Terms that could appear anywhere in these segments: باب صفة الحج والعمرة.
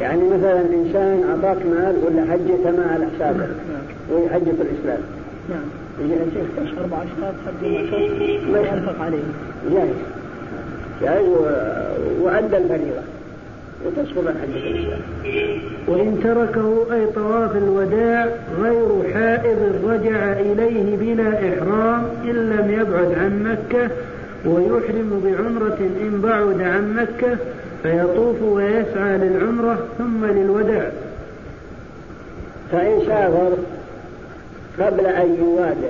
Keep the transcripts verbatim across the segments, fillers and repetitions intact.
يعني مثلا إنسان أعطاك مال ولا حجة ما على حسابك وهي حجة الإسلام. نعم. يجي الشيخ تشهر أربع أشهر ما ينفق عليه. جاهز. جاهز وأدى الفريضة وتسقط حجة الإسلام. وإن تركه أي طواف الوداع غير حائض رجع إليه بلا إحرام إن لم يبعد عن مكة ويحرم بعمرة إن بعد عن مكة فيطوف ويسعى للعمرة ثم للوداع. فإن سافر قبل أن يوادع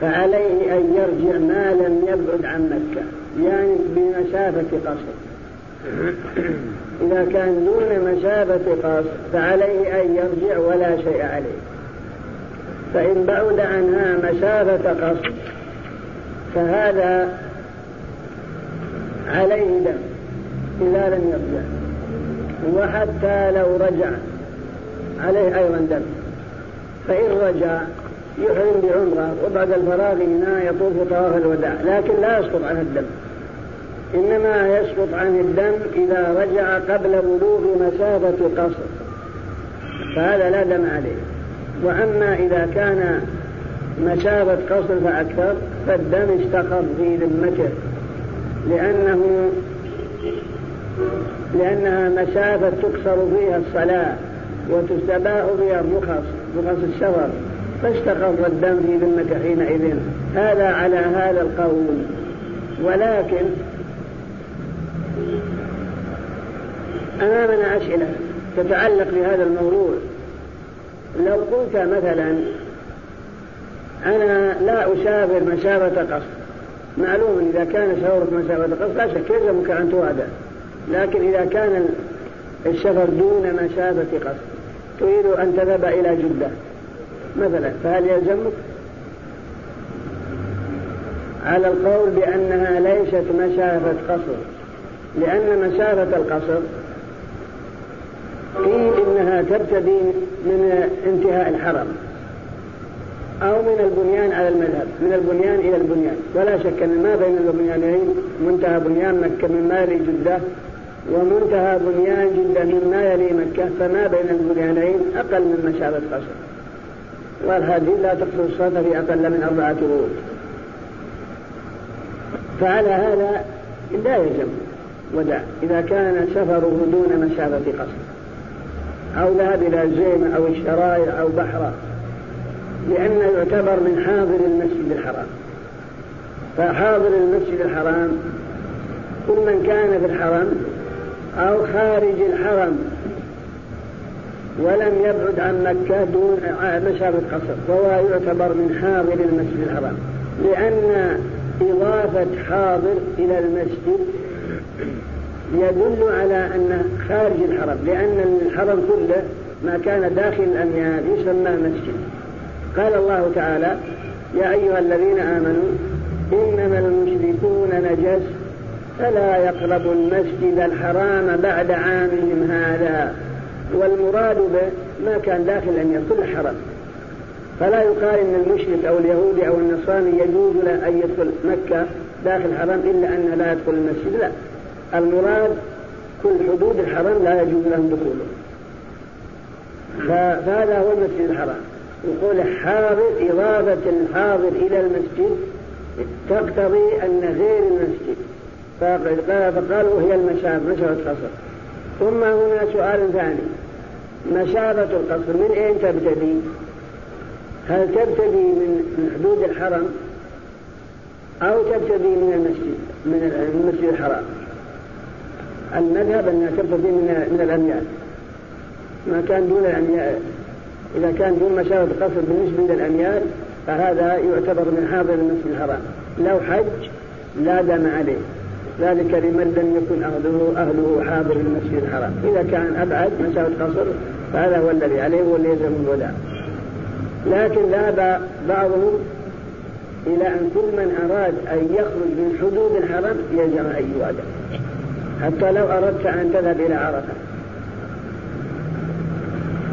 فعليه أن يرجع ما لم يبعد عن مكة يعني بمسافة قصر. إذا كان دون مسافة قصر فعليه أن يرجع ولا شيء عليه. فإن بعد عنها مسافة قصر فهذا عليه دم إذا لم يرجع، وحتى لو رجع عليه أيضا دم. فإن رجع يحرم بعمرة وبعد الفراغ منها يطوف طواف الوداع، لكن لا يسقط عن الدم، إنما يسقط عن الدم إذا رجع قبل بلوغ مسافة قصر فهذا لا دم عليه. وأما إذا كان مسافة قصر فأكثر فالدم اشتقر في ذمته لأنه لأنها مسافة تكسر فيها الصلاة وتستباح فيها الرخص رخص السفر فاستقر الدم في ذمته حينئذ. هذا على هذا القول. ولكن أمامنا أسئلة تتعلق بهذا الموضوع. لو قلت مثلا أنا لا أسافر مسافة قصر، معلوم إذا كان سافرت مسافة قصر لا شك يلزمك أن توادع، لكن إذا كان السفر دون مسافة قصر تريد أن تذهب إلى جدة مثلا فهل يلزمك؟ على القول بأنها ليست مسافة قصر، لأن مسافة القصر قيل إنها تبتدي من انتهاء الحرم أو من البنيان على المذهب، من البنيان إلى البنيان، ولا شك أن ما بين البنيانين منتهى بنيان مكة مما يلي جدة ومنتهى بنيان جدة مما يلي مكة، فما بين البنيانين أقل من مسافة قصر، والهدي لا تقصر الصلاة في أقل من أربعة قرون. فعلى هذا لا يلزم وداع إذا كان سفره دون مسافة قصر أو ذهب إلى الزيمة أو الشرايع أو بحرة، لأنه يعتبر من حاضر المسجد الحرام. فحاضر المسجد الحرام كل من كان في الحرم أو خارج الحرم ولم يبعد عن مكة دون مسافة قصر وهو يعتبر من حاضر المسجد الحرام، لأن إضافة حاضر إلى المسجد يدل على أنه خارج الحرم، لأن الحرم كله ما كان داخل الأميال يسمى مسجد. قال الله تعالى: يا أيها الذين آمنوا إنما المشركون نجس فلا يقربوا المسجد الحرام بعد عامهم هذا. والمراد به ما كان داخل أن يدخل حرم، فلا يقال أن المشرك أو اليهودي أو النصراني يجوز له أن يدخل مكة داخل حرم إلا أنه لا يدخل المسجد، لا، المراد كل حدود الحرم لا يجوز لهم دخوله. فهذا هو المسجد الحرام. يقول حاضر، إضافة الحاضر إلى المسجد تقتضي أن غير المسجد، فقالوا هي المسافة مسافة القصر. ثم هنا سؤال ثاني: مسافة القصر من أين تبتدي؟ هل تبتدي من حدود الحرم أو تبتدي من المسجد من المسجد الحرام؟ المذهب أنها تبتدي من من الأميال ما كان دون الأميال. إذا كان دون مسافة قصر بالنسبة للأميال فهذا يعتبر من حاضر المسجد الحرام، لو حج لا دم عليه، ذلك لمن لم يكن أهله أهله حاضر المسجد الحرام. إذا كان أبعد مسافة قصر فهذا هو الذي عليه وليزم الوداع. لكن ذهب بعضهم إلى أن كل من أراد أن يخرج من حدود الحرم يلزم أن يوادع، حتى لو أردت أن تذهب إلى عرفة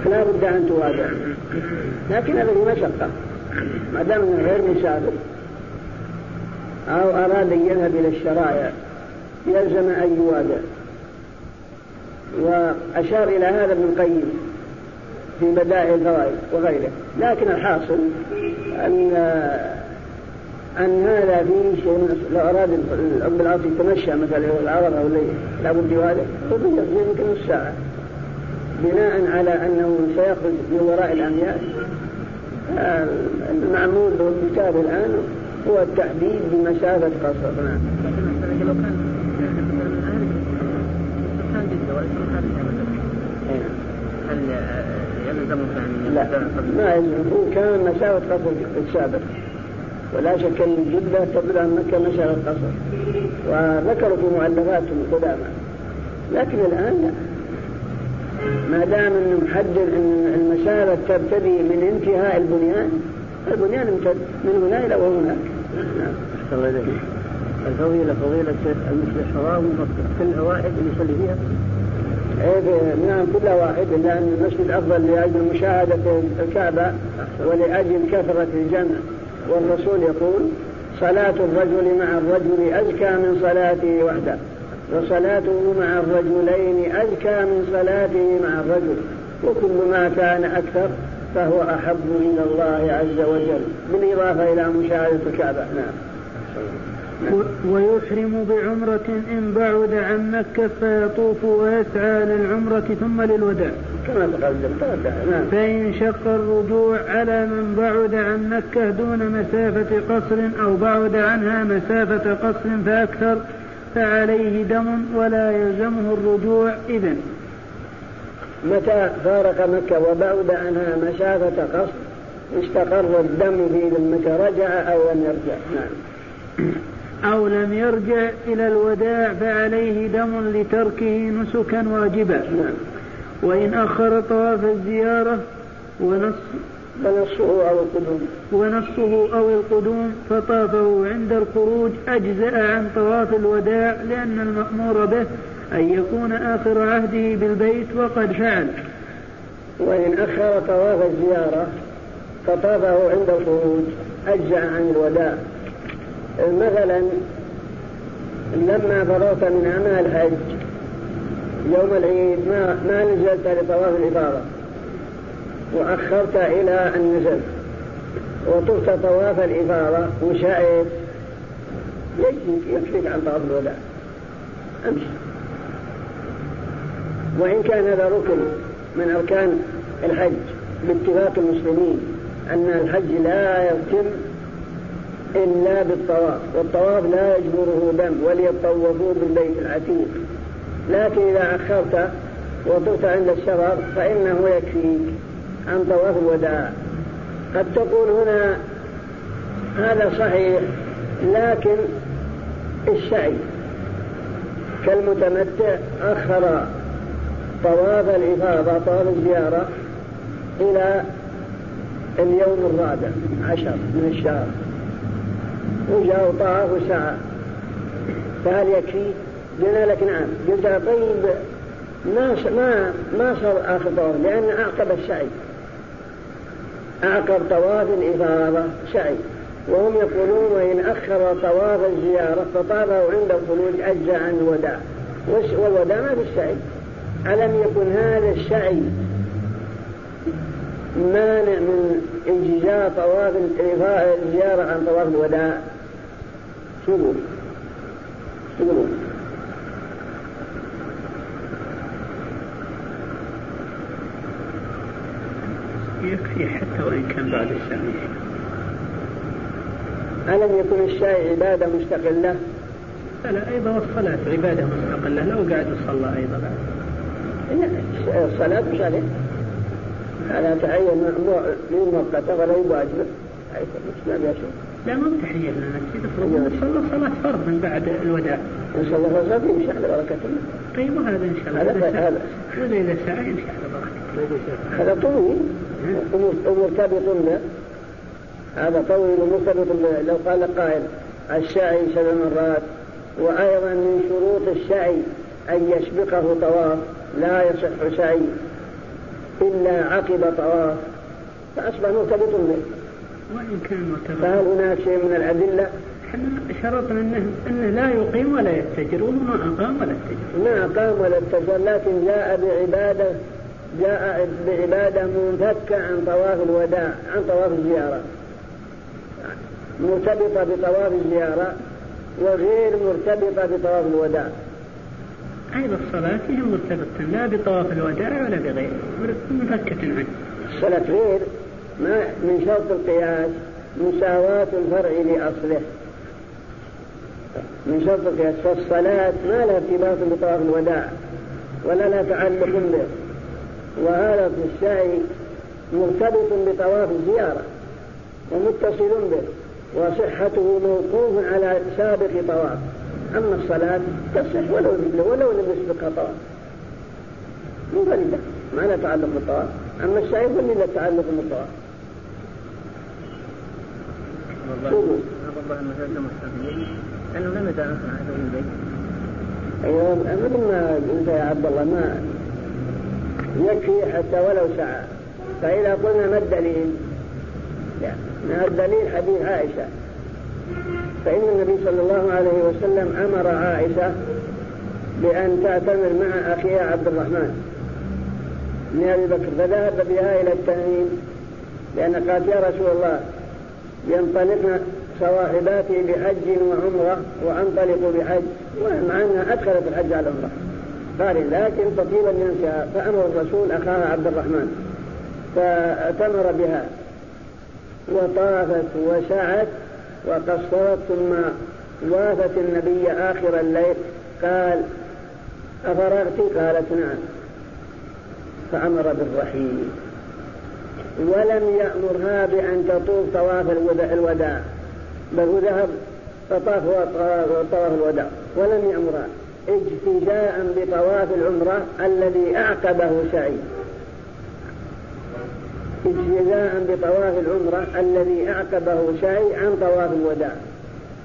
لا بد أن توادع، لكن هذه مشقة ما دام غير مسافر أو أراد أن يذهب إلى الشرائع يلزم أن يوادع. وأشار إلى هذا ابن القيم في بدائع الفوائد وغيره. لكن الحاصل أن أن هذا فيه شيء لو أراد الأب العاصي يتمشى مثلا أو العرب أو الليل لابد جواله فضيق يمكن نص ساعة بناء على أنه سيخرج من وراء الأميال. المعمول بالكتاب الآن هو التحديد بمسافة قصرنا. لا ما يلزم كان مسافة قصر السابق ولا شك أن جدة تبدو عن مكة مسافة قصر وذكروا في مؤلفاتهم قدامى. لكن الآن ما دام أنه محدد أن المسافة تبتدي من انتهاء البنيان البنيان من هنا إلى هناك. أحسن الله إليك. الفضيلة فضيلة المسلم حرام في الأوائد اللي يصلي فيها. نعم كل واحد لأن المسجد أفضل لأجل مشاهدة الكعبة ولأجل كثرة الجمع. والرسول يقول صلاة الرجل مع الرجل أزكى من صلاته وحده وصلاته مع الرجلين أزكى من صلاته مع الرجل وكل ما كان أكثر فهو أحب إلى الله عز وجل بالإضافة إلى مشاهدة الكعبة. نعم. ويحرم بعمرة إن بعد عن مكة فيطوف ويسعى للعمرة ثم للوداع فإن شق الرجوع على من بعد عن مكة دون مسافة قصر أو بعد عنها مسافة قصر فأكثر فعليه دم ولا يلزمه الرجوع. إذن متى فارق مكة وبعد عنها مسافة قصر استقر الدم في مكة رجع أو لم يرجع. نعم. أو لم يرجع إلى الوداع فعليه دم لتركه نسكا واجبا. نعم. وإن أخر طواف الزيارة ونص ونصه أو القدوم ونصه أو القدوم فطافه عند الخروج أجزأ عن طواف الوداع لأن المأمور به أن يكون آخر عهده بالبيت وقد فعل. وإن أخر طواف الزيارة فطافه عند الخروج أجزأ عن الوداع. مثلا لما فرغت من أعمال الحج يوم العيد ما, ما نزلت لطواف الإفاضة وأخرت إلى أن نزلت وطفت طواف الإفاضة وشائت يكفيك عن طواف الوداع أمشي. وإن كان هذا ركن من أركان الحج باتفاق المسلمين أن الحج لا يتم إلا بالطواف والطواف لا يجبره دم وليطوفوا بالبيت العتيق. لكن إذا أخرت وطفت عند الشرر فإنه يكفيك عن طواف الوداع. قد تقول هنا هذا صحيح لكن السعي كالمتمتع أخر طواف الإفاضة طواف الزيارة إلى اليوم الرابع عشر من الشهر وجاء وطاعه ساعة فهل يكفي؟ قلنا لك نعم. قلت طيب ما ما ما صار آخر طواف لأن أعقب السعي أعقب طواف الإفاضة سعي. وهم يقولون وإن أخر طواف الزيارة فطافه عند الخروج أجزأ عن الوداع والوداع ما في السعي. ألم يكن هذا السعي مانع من انجزاء طواف الزيارة عن طواف الوداع؟ شوفوا شوفوا يكفي حتى وإن كان بعد السنة. ألم يكن الشيء عبادة مستقلة؟ لا أيضا والصلاة عبادة مستقلة لو قاعد الصلاة أيضا لا الصلاة مشاهدة على تعين مؤقتة غير واجبة. لا ما بتحيل لنا نسيت فرض صلاة صلاة فرض من بعد الوداع إن شاء الله رزقي إن شاء الله بركة الله. طيب هذا إن شاء الله هذا هذا إذا سعي إن شاء الله بركة هذا طويل ومرتبط هذا طويل ومرتبط لو قال قائل السعي سبع مرات. وأيضا من شروط السعي أن يسبقه طواف لا يصح سعي إلا عقب طواف فأصبح مرتبط به. فهل هناك شيء من الأدلة احنا شرطنا انه انه لا يقيم ولا يتجر، وما اقام ولا يتجر ما اقام ولا يتجر لكن جاء بعباده جاء بعباده منفكه عن طواف الوداع عن طواف الزياره، مرتبطه بطواف الزياره وغير مرتبطه بطواف الوداع. ايضا صلاتهم مرتبطه لا بطواف الوداع ولا بغيره، منفكه عنه. الصلاه غير ما من شرط القياس مساواة الفرع لأصله، من شرط القياس. فالصلاة ما لها ارتباط بطواف الوداع ولا لا تعلق به، وهذا في السعي مرتبط بطواف الزيارة ومتصل به وصحته موقوف على سابق طواف. أما الصلاة تصح ولو ولو لم يسبقها طواف، مضلة ما لا تعلق بالطواف. أما السعي فلا تعلق بالطواف. والله والله المساجد المستقيم أنه لم يتعرف عن هذا البيت. أيوة أما أنت يا عبد الله ما يكفي حتى ولو ساعة. فإذا قلنا ما الدليل؟ ما الدليل حديث عائشة، فإن النبي صلى الله عليه وسلم أمر عائشة بأن تعتمر مع أخيها عبد الرحمن من أبي بكر، فذهب بها إلى التنعيم لأن قالت يا رسول الله ينطلقن صواحباتي بحج وعمرة وأنطلق بحج، ومع أنها أدخلت الحج على العمرة قال لكن طفيلا ينسها، فأمر الرسول أخاها عبد الرحمن فأتمر بها وطافت وسعت وقصرت، ثم وافت النبي آخر الليل قال أفرغت؟ قالت نعم، فأمر بالرحيل ولم يأمرها بأن تطوف طواف الوداع، بل ذهب فطاف طواف الوداع ولم يأمرها اجتزاء بطواف العمرة الذي أعقبه سعي، اجتزاء بطواف العمرة الذي أعقبه سعي عن طواف الوداع.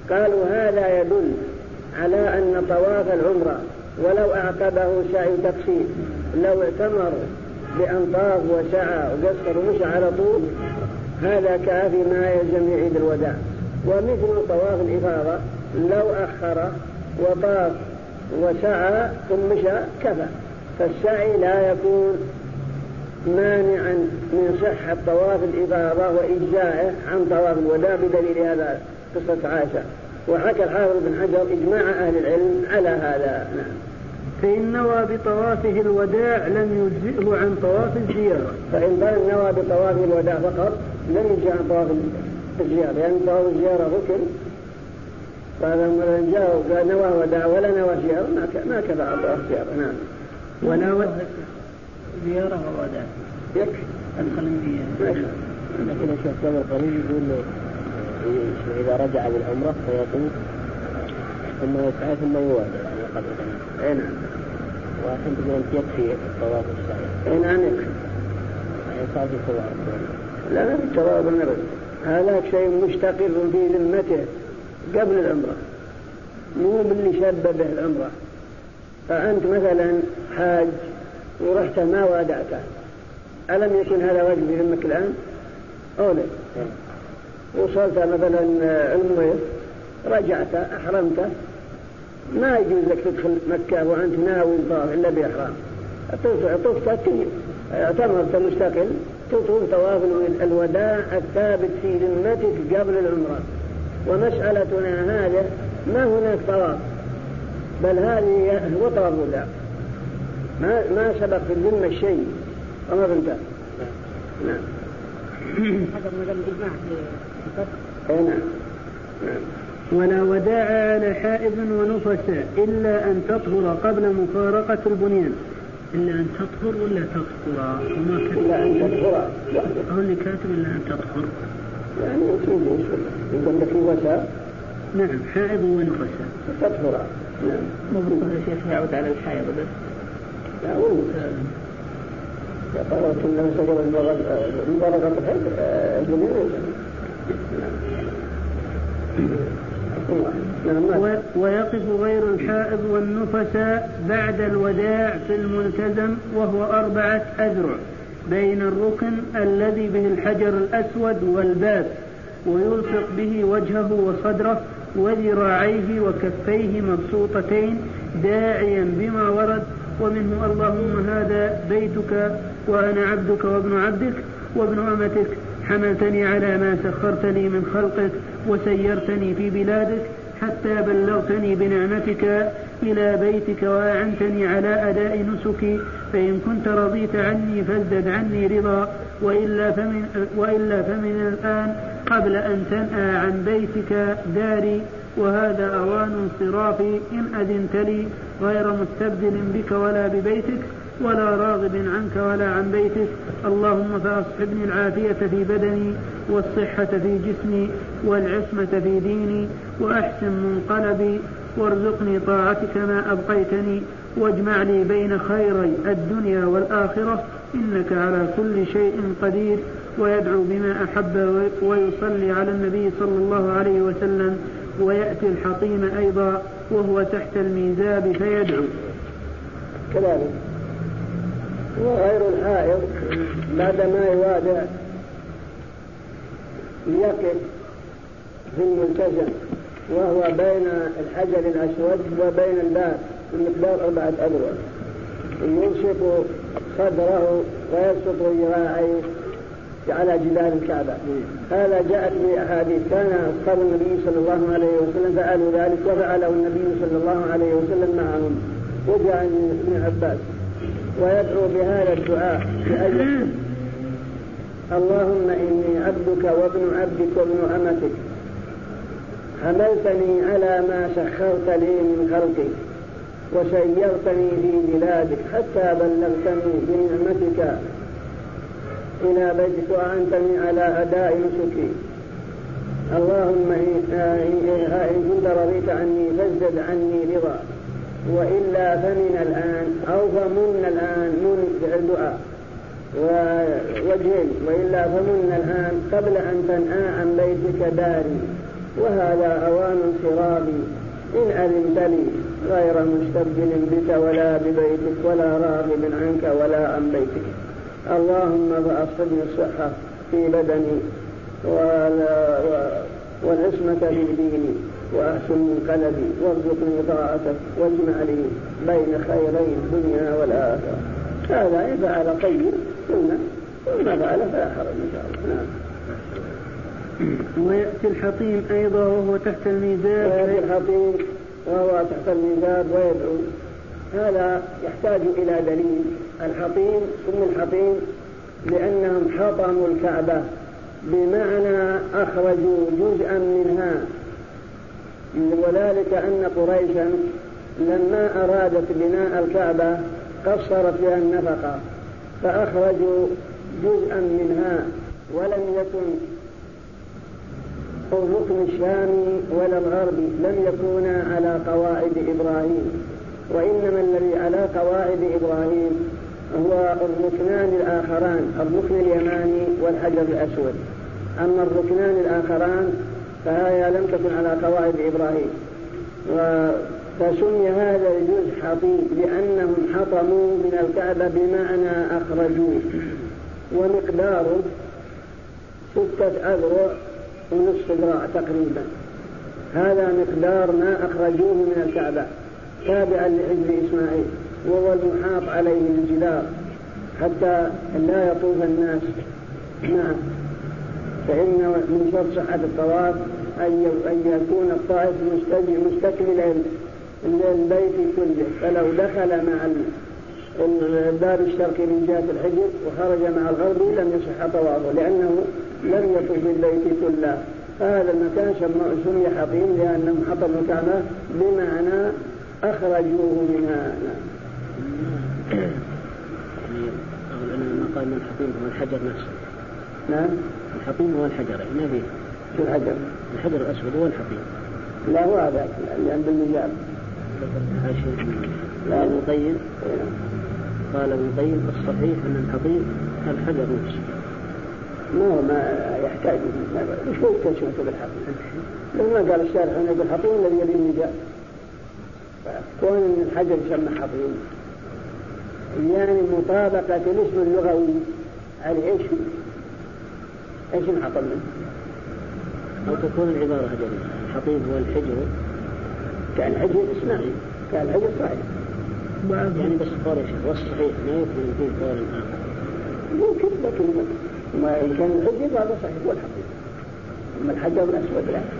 قالوا هذا يدل على أن طواف العمرة ولو أعقبه سعي تقصير، لو اعتمر بأن طاف وسعى وقصر ومشى على طول هذا كافي ما يلزم عيد الوداع. ومثل طواف الإفاضة لو أخر وطاف وسعى ثم مشى كفى، فالسعي لا يكون مانعا من صحة طواف الإفاضة وإجزائه عن طواف الوداع بدليل هذا قصة عائشة. وحكى الحافظ بن حجر إجماع أهل العلم على هذا. نعم. فإن نوى بطوافه الوداع لم يجزئه عن طواف الزيارة. فإن نوى بطوافه الوداع فقط لم يجزئه عن طواف الزيارة، لأن يعني طواف الزيارة ركن، فلما جاء نوى وداع ولا نوى زيارة ما كفى عن طواف الزيارة. نعم. ولا وداع زيارة ووداع يكفي الخليجية. لكن الشيخ سامر الطريق يقول له إذا رجع بالعمرة فيطوف ثم يسعى ثم يودع. اي نعم. وعشان تقول يكفي الطواف السعي. اي نعم يكفي. يصعد الطواف. لا لا الطواف النبي هذاك شيء مستقر في ذمته قبل العمرة، مو باللي شبه به العمرة. فأنت مثلا حاج ورحت ما وادعته، ألم يكن هذا واجب في ذمك الآن؟ أو لا؟ وصلت مثلا المير رجعت أحرمته، ما يجوز لك تدخل مكة وأنت ناوي طواف إلا بإحرام. طوف تأتي اعتمرت مستقل تطوف طواف الوداع الثابت في ذمتك قبل العمرة. ومسألتنا هذا ما هناك طواف، بل هذه هو طواف الوداع، ما ما سبق في الذمة الشيء. أما بنت نعم هذا مجمع إجماع. نعم. ولا وداع على حائض ونفساء إلا أن تطهر قبل مفارقة البنيان. إلا أن تطهر ولا تطهر؟ إلا أن تطهر. هو اللي كاتب إلا أن تطهر. يعني أكيد يقول لك وساء. نعم حائض ونفساء. تطهر. نعم. مبروك يا شيخ يعود على الحائض بس. لا أقول. يا طارق إنه سجل المفارقة البنيان. ويقف غير الحائض والنفساء بعد الوداع في الملتزم، وهو أربعة أذرع بين الركن الذي به الحجر الأسود والباب، ويلصق به وجهه وصدره وذراعيه وكفيه مبسوطتين داعيا بما ورد ومنه اللهم هذا بيتك وأنا عبدك وابن عبدك وابن أمتك حملتني على ما سخرتني من خلقك وسيرتني في بلادك حتى بلغتني بنعمتك إلى بيتك وأعنتني على أداء نسكي فإن كنت رضيت عني فازدد عني رضا وإلا فمن, وإلا فمن الآن قبل أن تنأى عن بيتك داري وهذا أوان انصرافي إن أذنت لي غير مستبدل بك ولا ببيتك ولا راغب عنك ولا عن بيتك اللهم فأصحبني العافية في بدني والصحة في جسمي والعصمة في ديني وأحسن منقلبي وارزقني طاعتك ما أبقيتني واجمع لي بين خيري الدنيا والآخرة إنك على كل شيء قدير ويدعو بما أحب ويصلي على النبي صلى الله عليه وسلم ويأتي الحطيم أيضا وهو تحت الميزاب فيدعو. كذلك وغير الحائض بعدما يوادع يقف في الملتزم وهو بين الحجر الأسود وبين الباب بمقدار أربعة أذرع ينشق صدره ويبسط ذراعيه على جدار الكعبة. هذا جاءت بأحاديث كان أصحاب النبي صلى الله عليه وسلم فعلوا ذلك وفعله النبي صلى الله عليه وسلم معهم وجاء ابن عباس ويدعو بهذا الدعاء بأجل اللهم إني عبدك وابن عبدك وابن أمتك حملتني على ما سخرت لي من خلقك وسيرتني في بلادك حتى بلغتني بنعمتك إلى بيتك وأنتني على أداء نسكي اللهم إن كنت رضيت عني فازدد عني رضا وإلا فمن الآن أو فمن الآن من الدعاء ووجهين وإلا فمن الآن قبل أن تنأى عن بيتك داري وهذا أوان صرابي إن أذنت لي غير مستبدل بك ولا ببيتك ولا راغب عنك ولا عن بيتك اللهم فأصبني الصحة في بدني والعصمة في ديني وأحسن من قلبي وارزقني طاعتك واجمع لي بين خيرين الدنيا والآخرة. هذا إذا على طيب قلنا وما فعل فلا حرج إن شاء الله. ويأتي الحطيم أيضا وهو تحت الميزاب ويأتي الحطيم وهو تحت الميزاب ويدعو. هذا يحتاج إلى دليل. الحطيم ثم الحطيم لأنهم حطموا الكعبة بمعنى أخرجوا جزءا منها وذلك أن قريشا لما أرادت بناء الكعبة قصرت فيها النفقة فأخرجوا جزءا منها ولم يكن الركن الشامي ولا الغربي لم يكونا على قواعد إبراهيم وإنما الذي على قواعد إبراهيم هو الركنان الآخران الركن اليماني والحجر الأسود. أما الركنان الآخران فهي لم تكن على قواعد إبراهيم فسمي هذا الجزء حطيم لأنهم حطموا من الكعبة بمعنى أخرجوه ومقداره ستة أذرع ونصف ذراع تقريبا. هذا مقدار ما أخرجوه من الكعبة تابعا لحجر إسماعيل وهو المحاط عليه الجدار حتى لا يطوف الناس معه فإن من شرط صحة الطواف أن يكون الطائف مستكملا للبيت كله فلو دخل مع الباب الشرقي من جهة الحجر وخرج مع الغربي لم يصح طوافه لأنه لم يطوف بالبيت كله. فهذا المكان سمي حطيم لأنهم حطموا الكعبة بمعنى أخرجوه منها. قال من الحطيم هو الحجر نفسه. نعم الحطيم هو الحجر ما فيه شو الحجر الحجر الأسود هو الحطيم لا هو هذا اللي عند المجاب لا ابن القيم قال ابن القيم الصحيح أن الحطيم الحجر نفسه ما ما يحتاج مش هو كشفته بالحطيم لما قال الشارح أنه بالحطيم الذي يلي المجاب كون الحجر يسمى حطيم يعني مطابقة الاسم اللغوي على ايش ايش انحطم منه أو تكون العبارة هذه الحطيب هو الحجر كالحجر الإسماعيلي كالحجر الصحيح يعني بس قارش والصحيح ما يكون يكون قارن آخر ممكن لكن ما كان الحجر هذا صحيح هو الحطيب أما الحجر الأسود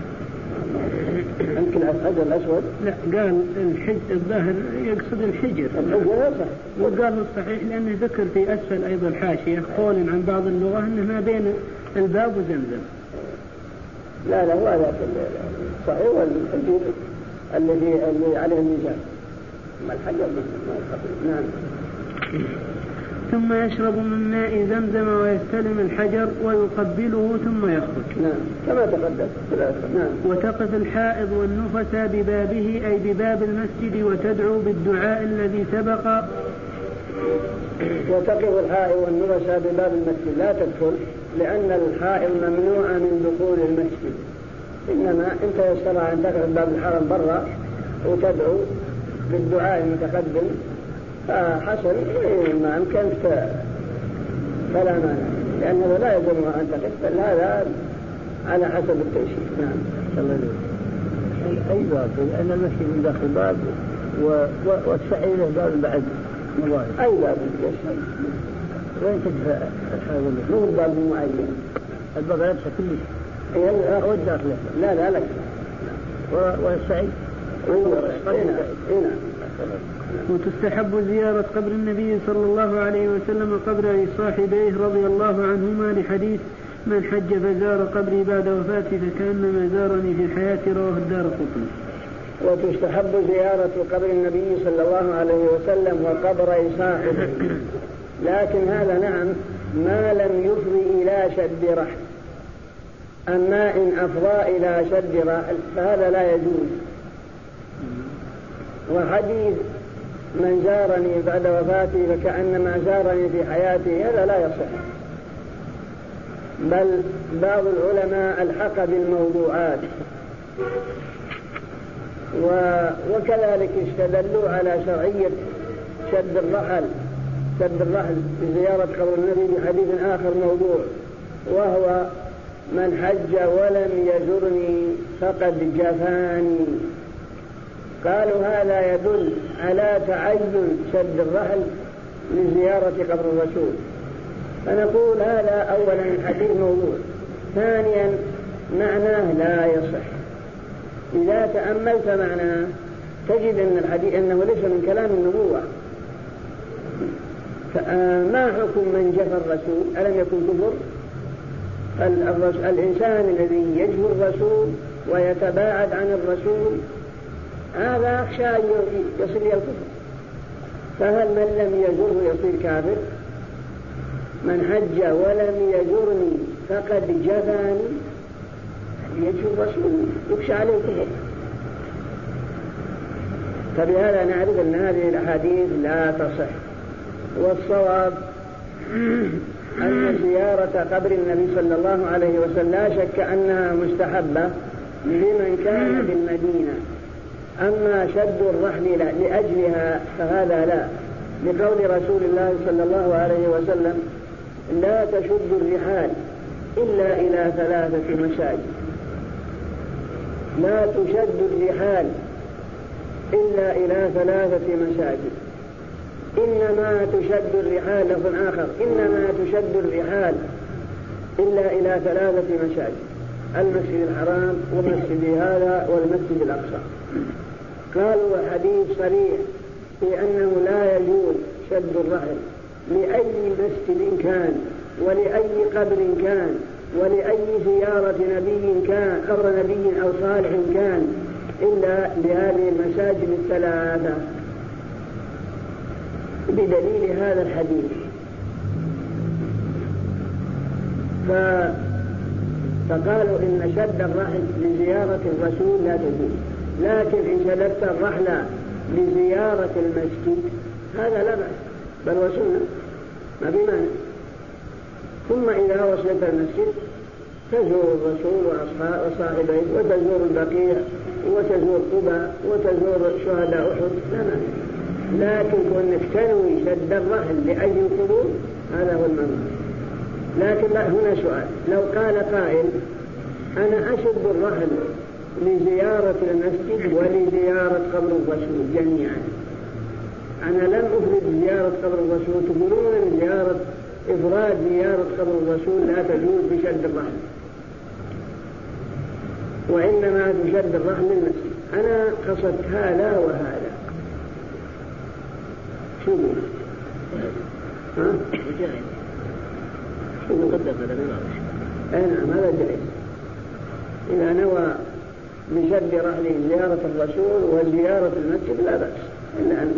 لا يمكن الحجر الأسود لا قال الحج الظاهر يقصد الحجر وقال الصحيح لأنه ذكر في أسفل أيضا الحاشية قول عن بعض اللغة أنه ما بين الباب وزمزم لا لا هو لا صحيح والحجر الذي اللي عليه الميزان ما الحجر نعم ثم يشرب من ماء زمزم ويستلم الحجر ويقبله ثم يخرج نعم كما تقدم نعم وتقف الحائض والنفس ببابه أي بباب المسجد وتدعو بالدعاء الذي سبق وتقف الحائض والنفس بباب المسجد لا تدخل لأن الحائض ممنوعة من دخول المسجد إنما أنت يشرع أن تقف باب الحرم برا وتدعو بالدعاء المتقدم فحسن ما أمكنت فلا مانع لأنه لا يجمع أن تقف هذا على حسب التيسير نعم الله يرضى عليك أي باطل أن المسجد من داخل باب والسعي له باب بعد أي باب وين تدفع الحاجة مو الباب المعين الباب يدفع كل شيء أو الداخل لا لا لا والسعي وتستحب زيارة قبر النبي صلى الله عليه وسلم قبر صاحبيه رضي الله عنهما لحديث من حج فزار قبري بعد وفاتي فكأنما زارني في الحياة رواه الدارقطني وتستحب زيارة قبر النبي صلى الله عليه وسلم وقبر صاحبه لكن هذا نعم ما لم يفضي إلى شد رحل أما إن أفضى إلى شد رحل فهذا لا يجوز وحديث من زارني بعد وفاتي فكأنما زارني في حياتي هذا لا يصح بل بعض العلماء ألحق بالموضوعات وكذلك استدلوا على شرعية شد الرحل شد الرحل بزيارة قبر النبي بحديث آخر موضوع وهو من حج ولم يزرني فقد جفاني قالوا هذا يدل على تعين شد الرحل لزيارة قبر الرسول فنقول هذا أولا حديث موضوع ثانيا معناه لا يصح إذا تأملت معناه تجد أن الحديث أنه ليس من كلام النبوة فما حكم من جفى الرسول ألم يكن كفر الإنسان الذي يجفى الرسول ويتباعد عن الرسول هذا أخشى أن يصل إلى الكفر فهل من لم يزره يصير كافر من حج ولم يزرني فقد جفاني يجفى الرسول يخشى عليه الكفر فبهذا نعرف أن هذه الأحاديث لا تصح والصواب أن زيارة قبر النبي صلى الله عليه وسلم لا شك أنها مستحبة لمن كان بالمدينة أما شد الرحل لأجلها فهذا لا لقول رسول الله صلى الله عليه وسلم لا تشد الرحال إلا إلى ثلاثة مساجد لا تشد الرحال إلا إلى ثلاثة مساجد إنما تشد الرحال لفظ آخر إنما تشد الرحال إلا إلى ثلاثة مساجد المسجد الحرام والمسجد هذا والمسجد الأقصى قالوا وحديث صريح في أنه لا يجوز شد الرحل لأي مسجد كان ولأي قبر كان ولأي زيارة نبي كان قبر نبي أو صالح كان إلا لهذه المساجد الثلاثة بدليل هذا الحديث ف... فقالوا إن شد الرحل لزيارة الرسول لا تجوز لكن إن شددت الرحلة لزيارة المسجد هذا لا بأس بل وسنة ما بمعنى ثم إذا وصلت المسجد تزور الرسول وصاحبيه وتزور البقيع وتزور قبى وتزور شهداء أحد لا مانع لكن كنت تنوي شد الرحل لأي قبور هذا هو الممنوع لكن لا هنا سؤال لو قال قائل أنا أشد الرحم لزيارة المسجد ولزيارة قبر الرسول جميعا. أنا لم أفرد زيارة قبر الرسول، تقولون زيارة إفراد زيارة قبر الرسول لا تجوز بشد الرحم، وإنما بشد الرحم المسجد. أنا قصدت هذا وهذا. شو ها؟ جاهد شو مقدم هذا؟ نعم هذا جاهد. إذا نوى بشد رحله زيارة الرسول وزيارة المسجد لا بأس، إلا أن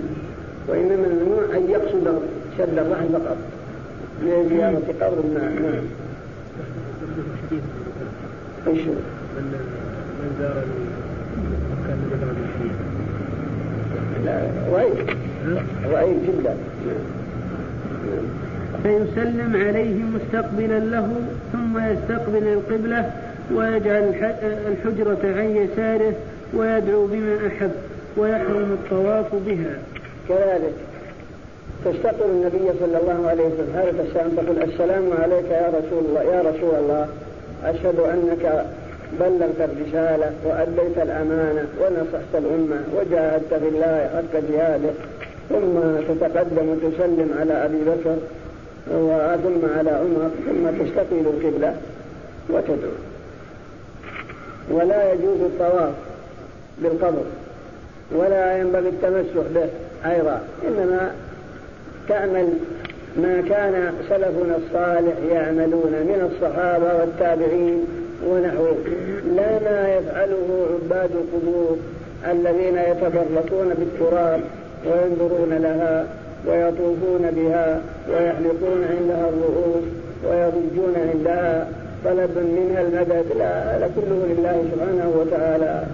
وإنما الممنوع أن يقصد شد الرحل فقط لزيارة قبر النبي. إيش من زار كان يدعو بالشيء لا وعيد وعيد جدا فيسلم عليه مستقبلا له ثم يستقبل القبلة ويجعل الحجرة عن يساره ويدعو بما أحب ويحرم الطواف بها. كذلك تستقبل النبي صلى الله عليه وسلم هذا السلام تقول السلام عليك يا رسول الله، يا رسول الله أشهد أنك بلغت الرسالة وأديت الأمانة ونصحت الأمة وجاهدت في الله حق جهاده، ثم تتقدم وتسلم على أبي بكر وثم على عمر ثم تستقبل القبلة وتدعو. ولا يجوز الطواف بالقبر ولا ينبغي التمسح به أيضا، إنما تعمل ما كان سلفنا الصالح يعملون من الصحابة والتابعين ونحوه، لا ما يفعله عباد القبور الذين يتبركون بالتراب وينظرون لها ويطوفون بها ويحلقون عندها الرؤوس ويضجون عندها طلبا منها المدد، لا هذا كله لله سبحانه وتعالى.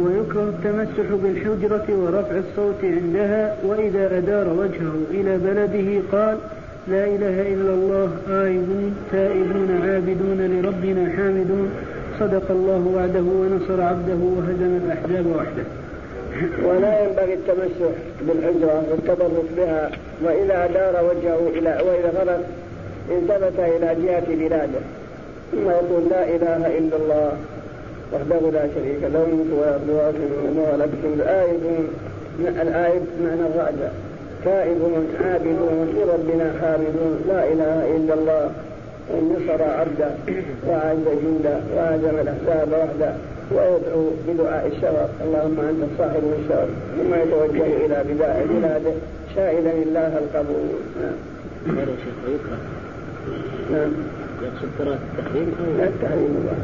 ويكره التمسح بالحجرة ورفع الصوت عندها، وإذا أدار وجهه إلى بلده قال لا إله إلا الله آيبون تائبون عابدون لربنا حامدون صدق الله وعده ونصر عبده وهزم الأحزاب وحده. ولا ينبغي التمسح بالحجرة والتبرك بها، وإذا أدار وجهه إلى وإذا غرق التفت إلى جهة بلاده ثم يقول لا إله إلا الله وحده لا شريك له ويغفر الآيبون الآيب معنى الرعد تائبون عابدون لربنا حامدون لا إله إلا الله نصر عبده وعز جنده وهزم الأحزاب وحده، ويدعو بدعاء الشرف اللهم أنت صاحب الشرف ثم يتوجه إلى بداء بلاده شائلا الله القبول. نعم يقصد ترى التحريم أو التحريم الله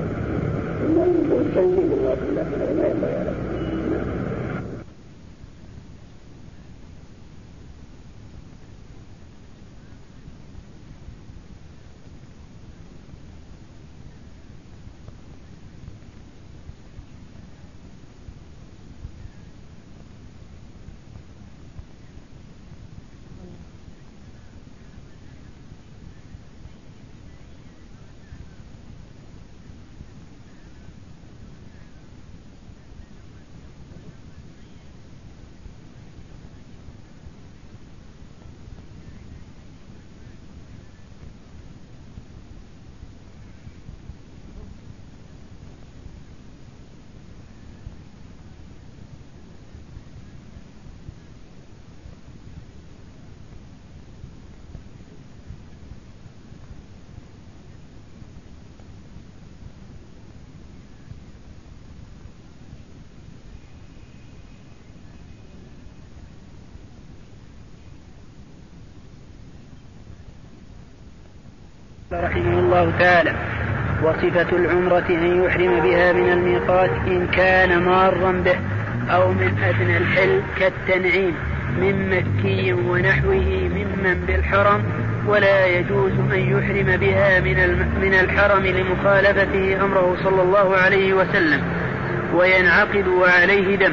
رحمه الله تعالى. وصفة العمرة أن يحرم بها من الميقات إن كان مارا به أو من أدنى الحل كالتنعيم من مكي ونحوه ممن بالحرم، ولا يجوز أن يحرم بها من الحرم لمخالفته أمره صلى الله عليه وسلم وينعقد وعليه دم.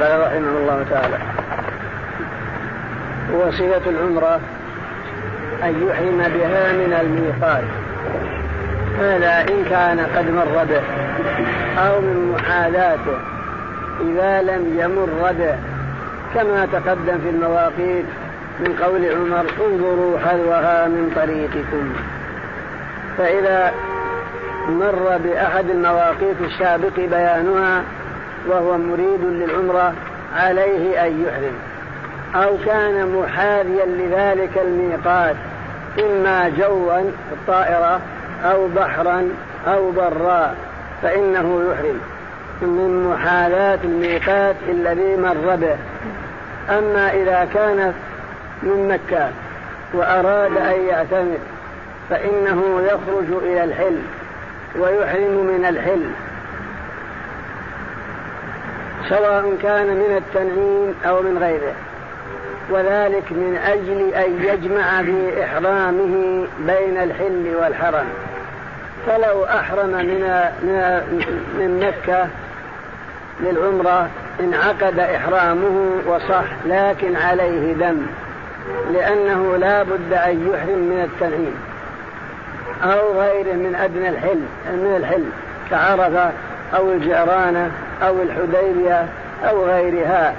قال رحمه الله تعالى وصفة العمرة أن يحرم بها من الميقات، هذا إن كان قد مر به أو من محاذاته إذا لم يمر به، كما تقدم في المواقيت من قول عمر انظروا حذوها من طريقكم. فإذا مر بأحد المواقيت السابق بيانها وهو مريد للعمرة عليه أن يحرم، أو كان محاذيا لذلك الميقات إما جوا الطائرة أو بحرا أو برا فإنه يحرم من محاذاة الميقات الذي مر به. أما إذا كانت من مكة وأراد أن يعتمر فإنه يخرج إلى الحل ويحرم من الحل، سواء كان من التنعيم أو من غيره، وذلك من أجل أن يجمع في إحرامه بين الحل والحرم. فلو أحرم من, من مكة للعمرة انعقد إحرامه وصح، لكن عليه دم لأنه لا بد أن يحرم من التنعيم أو غيره من أدنى الحل من الحل كعرفة أو الجعرانة أو الحديبية أو غيرها،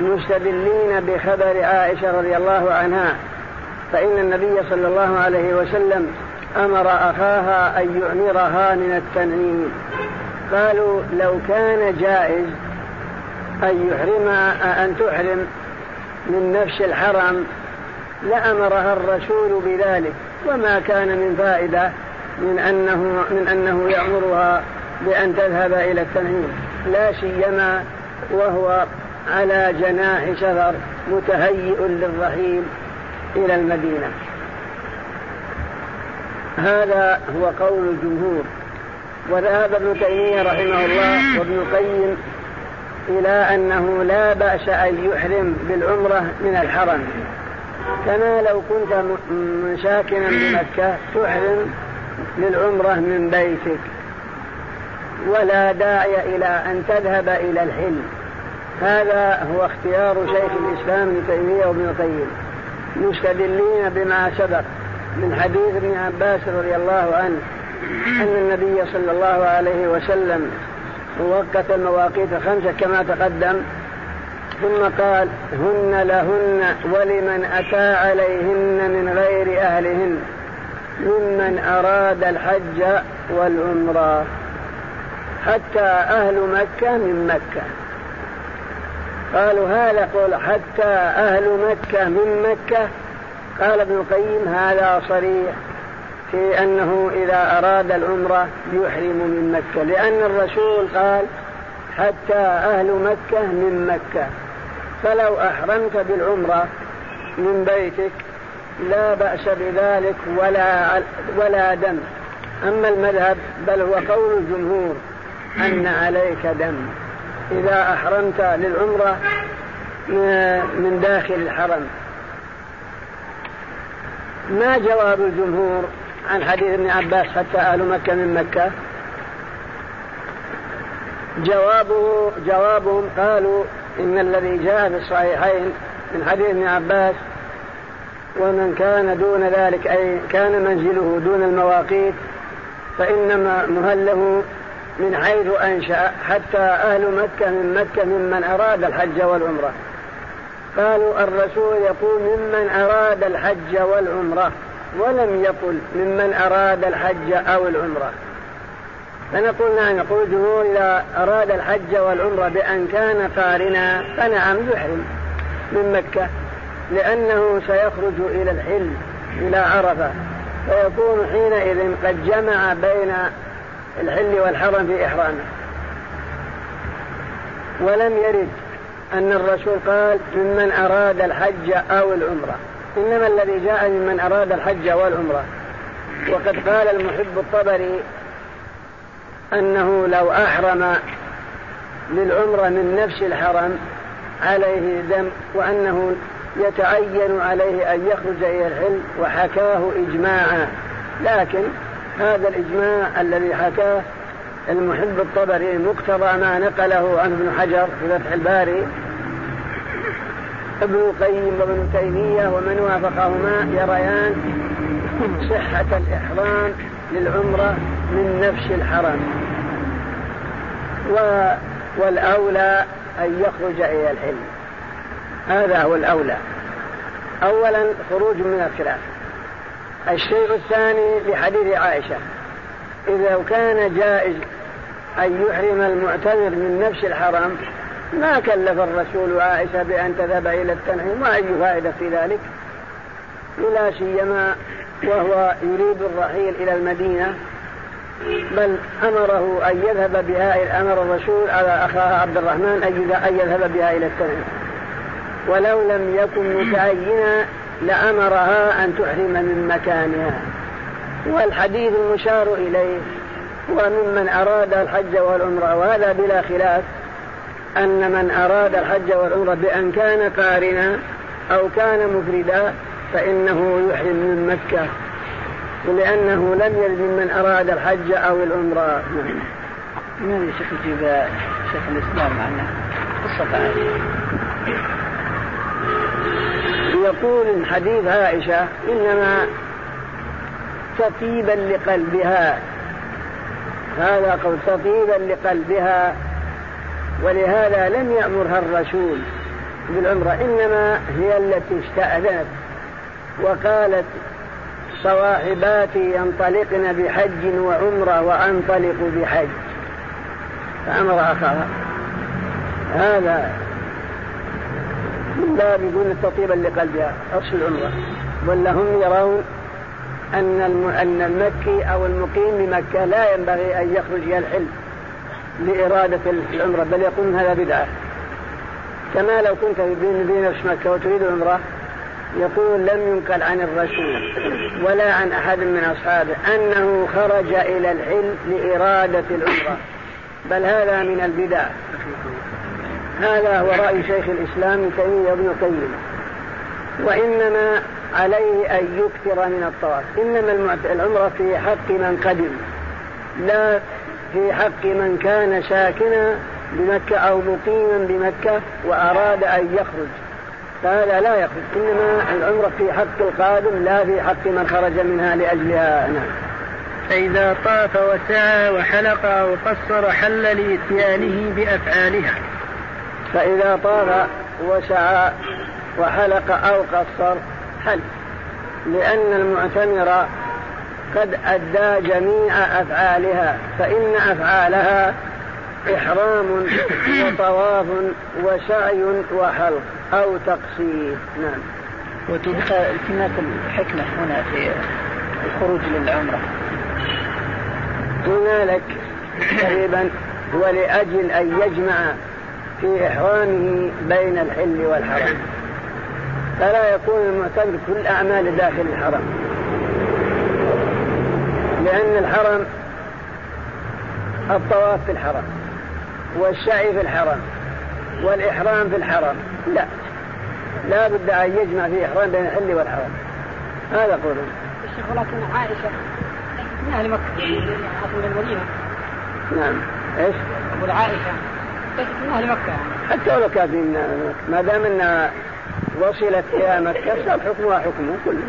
مستدلين بخبر عائشة رضي الله عنها، فإن النبي صلى الله عليه وسلم أمر أخاها أن يعمرها من التنعيم. قالوا لو كان جائز أن يحرم أن تحرم من نفس الحرم لأمرها الرسول بذلك، وما كان من فائدة من أنه من أنه يأمرها بأن تذهب إلى التنعيم، لا سيما وهو على جناح سفر متهيئ للرحيل إلى المدينة. هذا هو قول الجمهور. وذهب ابن تيمية رحمه الله وابن القيم إلى أنه لا بأس أن يحرم بالعمرة من الحرم، كما لو كنت ساكنا بمكة تحرم للعمرة من بيتك، ولا داعي إلى أن تذهب إلى الحل. هذا هو اختيار شيخ الإسلام ابن تيمية وابن القيم، مستدلين بما سبق من حديث ابن عباس رضي الله عنه أن النبي صلى الله عليه وسلم وقت المواقيت خمسة كما تقدم، ثم قال هن لهن ولمن أتى عليهن من غير أهلهن ممن أراد الحج والعمرة، حتى أهل مكة من مكة. قالوا هذا قول حتى أهل مكة من مكة. قال ابن القيم هذا صريح في أنه إذا أراد العمرة يحرم من مكة، لأن الرسول قال حتى أهل مكة من مكة، فلو أحرمت بالعمرة من بيتك لا بأس بذلك ولا, ولا دم. أما المذهب بل هو قول الجمهور أن عليك دم إذا أحرمت للعمرة من داخل الحرم. ما جواب الجمهور عن حديث ابن عباس حتى أهل مكة من مكة؟ جوابه جوابهم قالوا إن الذي جاء في الصحيحين من حديث ابن عباس ومن كان دون ذلك، أي كان منزله دون المواقيت، فإنما مهله من حيث أنشأ حتى أهل مكة من مكة ممن أراد الحج والعمرة. قالوا الرسول يقول ممن أراد الحج والعمرة، ولم يقل ممن أراد الحج أو العمرة. فنقول نعم، نقول جمهور إذا أراد الحج والعمرة بأن كان قارنا فنعم يحرم من مكة، لأنه سيخرج إلى الحل إلى عرفة، فيكون حينئذ قد جمع بين الحل والحرم في إحرامه. ولم يرد أن الرسول قال ممن أراد الحج أو العمرة، إنما الذي جاء ممن أراد الحج والعمرة. وقد قال المحب الطبري أنه لو أحرم للعمرة من نفس الحرم عليه دم، وأنه يتعين عليه أن يخرج إلى الحل، وحكاه إجماعا. لكن هذا الإجماع الذي حكاه المحب الطبري مقتضى ما نقله عن ابن حجر في فتح الباري. ابن القيم وابن تيمية ومن وافقهما يريان صحة الإحرام للعمرة من نفس الحرم، و... والأولى أن يخرج إلى الحل. هذا هو الأولى. أولا خروج من الخلاف، الشيء الثاني لحديث عائشة: إذا كان جائز أن يحرم المعتذر من نفس الحرام ما كلف الرسول عائشة بأن تذهب إلى التنعيم، وأي فائدة في ذلك، ولا سيما وهو يريد الرحيل إلى المدينة، بل أمره أن يذهب بها، أمر الرسول على أخاها عبد الرحمن أن يذهب بها إلى التنعيم، ولو لم يكن متعينا لأمرها أن تحرم من مكانها. والحديث المشار إليه وممن أراد الحج والعمرة، وهذا بلا خلاف أن من أراد الحج والعمرة بأن كان قارنا أو كان مفردا فإنه يحرم من مكة، لأنه لم يلزم من أراد الحج أو العمرة. من الشيخ يجيب شيخ الإسلام معنا قصة عائشة؟ يقول حديث عائشة إنما تطيبا لقلبها، هذا قول تطيبا لقلبها، ولهذا لم يأمرها الرسول بالعمرة، إنما هي التي استأذنت وقالت: صواحباتي ينطلقن بحج وعمرة وأنطلق بحج، فأمر أخاها. هذا من باب يكون تطيبا لقلبها أصل العمرة، بل هم يرون أن المكي أو المقيم بمكة لا ينبغي أن يخرج إلى الحل لإرادة العمرة، بل يقوم هذا بدعة، كما لو كنت بين بين مكة وتريد العمرة. يقول: لم ينقل عن الرسول ولا عن أحد من أصحابه أنه خرج إلى الحل لإرادة العمرة، بل هذا من البدع. هذا هو رأي شيخ الإسلام تيمية بن قيم، وإنما عليه أن يكثر من الطواف، إنما العمرة في حق من قدم، لا في حق من كان ساكنا بمكة أو مقيما بمكة وأراد أن يخرج، فهذا لا يخرج، إنما العمرة في حق القادم لا في حق من خرج منها لأجلها. أنا فإذا طاف وسعى وحلق وقصر حل لإتيانه بأفعالها. فإذا طاف وسعى وحلق أو قصر حل، لأن المعتمرة قد أدى جميع أفعالها، فإن أفعالها إحرام وطواف وسعي وحلق أو تقصير. نعم. وتبقى هناك الحكمة هنا في الخروج للعمرة هنالك تقريبا، ولأجل أن يجمع في إحرامه بين الحل والحرام، فلا يكون المعتمر كل أعمال داخل الحرم، لأن الحرم الطواف في الحرم والسعي في الحرم والإحرام في الحرم، لا لا بد أن يجمع في إحرام بين الحل والحرام. هذا قولهم الشيخ، ولكن عائشة من أهل مكة، من المدينة. نعم. إيش؟ أقول عائشة من أهل مكة، حتى ولو كانت من مكة، ما دام أنها وصلت إلى مكة فالحكم حكمه كله،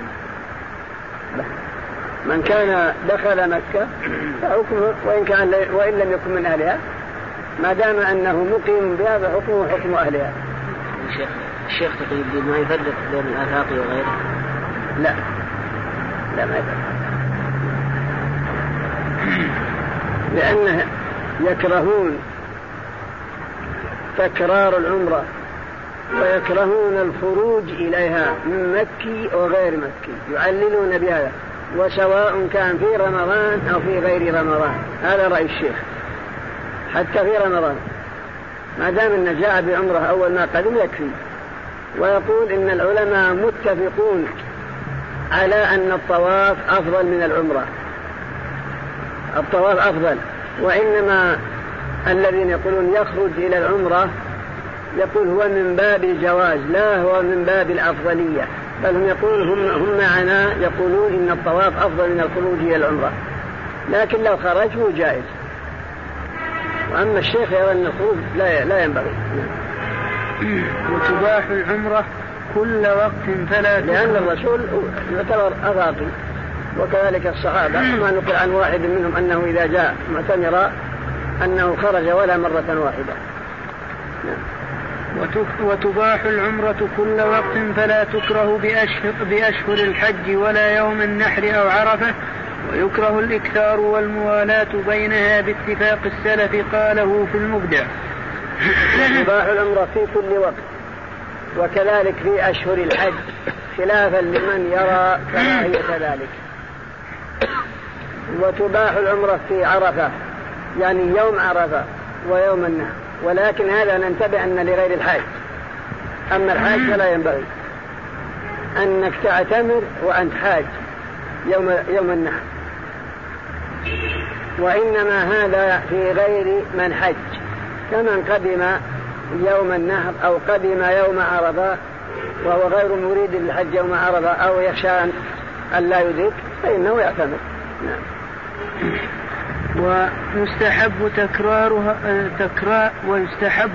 من كان دخل مكة فحكمه وإن كان وإن لم يكن من أهلها، ما دام أنه مقيم بها فحكمه حكم أهلها. الشيخ تقول لي ما يفرق بين الأثاق وغيره؟ لا لا ما يفرق، لأنه يكرهون تكرار العمرة ويكرهون الخروج إليها من مكي وغير مكي، يعللون بهذا، وسواء كان في رمضان أو في غير رمضان. هذا رأي الشيخ، حتى في رمضان ما دام أن جاء بعمره أول ما قدم يكفي. ويقول إن العلماء متفقون على أن الطواف أفضل من العمرة، الطواف أفضل، وإنما الذين يقولون يخرج إلى العمرة يقول هو من باب الجواز، لا هو من باب الأفضلية، بل هم يقولون هم, هم معنا يقولون إن الطواف أفضل من الخروج إلى العمرة، لكن لو خرجه جائز، وأما الشيخ يرى أن الخروج لا لا ينبغي. وتباح العمرة كل وقت فلا، لأن الرسول يعتبر أراضي، وكذلك الصحابة، ما نقل عن واحد منهم أنه إذا جاء معتمرا أنه خرج ولا مرة واحدة. وتباح العمرة كل وقت فلا تكره بأشهر, بأشهر الحج ولا يوم النحر أو عرفة، ويكره الإكثار والموالاة بينها باتفاق السلف قاله في المبدع. تباح العمرة في كل وقت وكذلك في أشهر الحج خلافا لمن يرى كراهية ذلك. وتباح العمرة في عرفة يعني يوم عرفة ويوم النحر، ولكن هذا ننتبه أن لغير الحاج، أما الحاج فلا ينبغي أنك تعتمر وأنت حاج يوم, يوم النحر، وإنما هذا في غير من حج كمن قدم يوم النحر أو قدم يوم عرفة وهو غير مريد للحج يوم عرفة أو يخشى أن لا يدرك فإنه يعتمر. نعم. ويستحب تكرارها تكرار ويستحب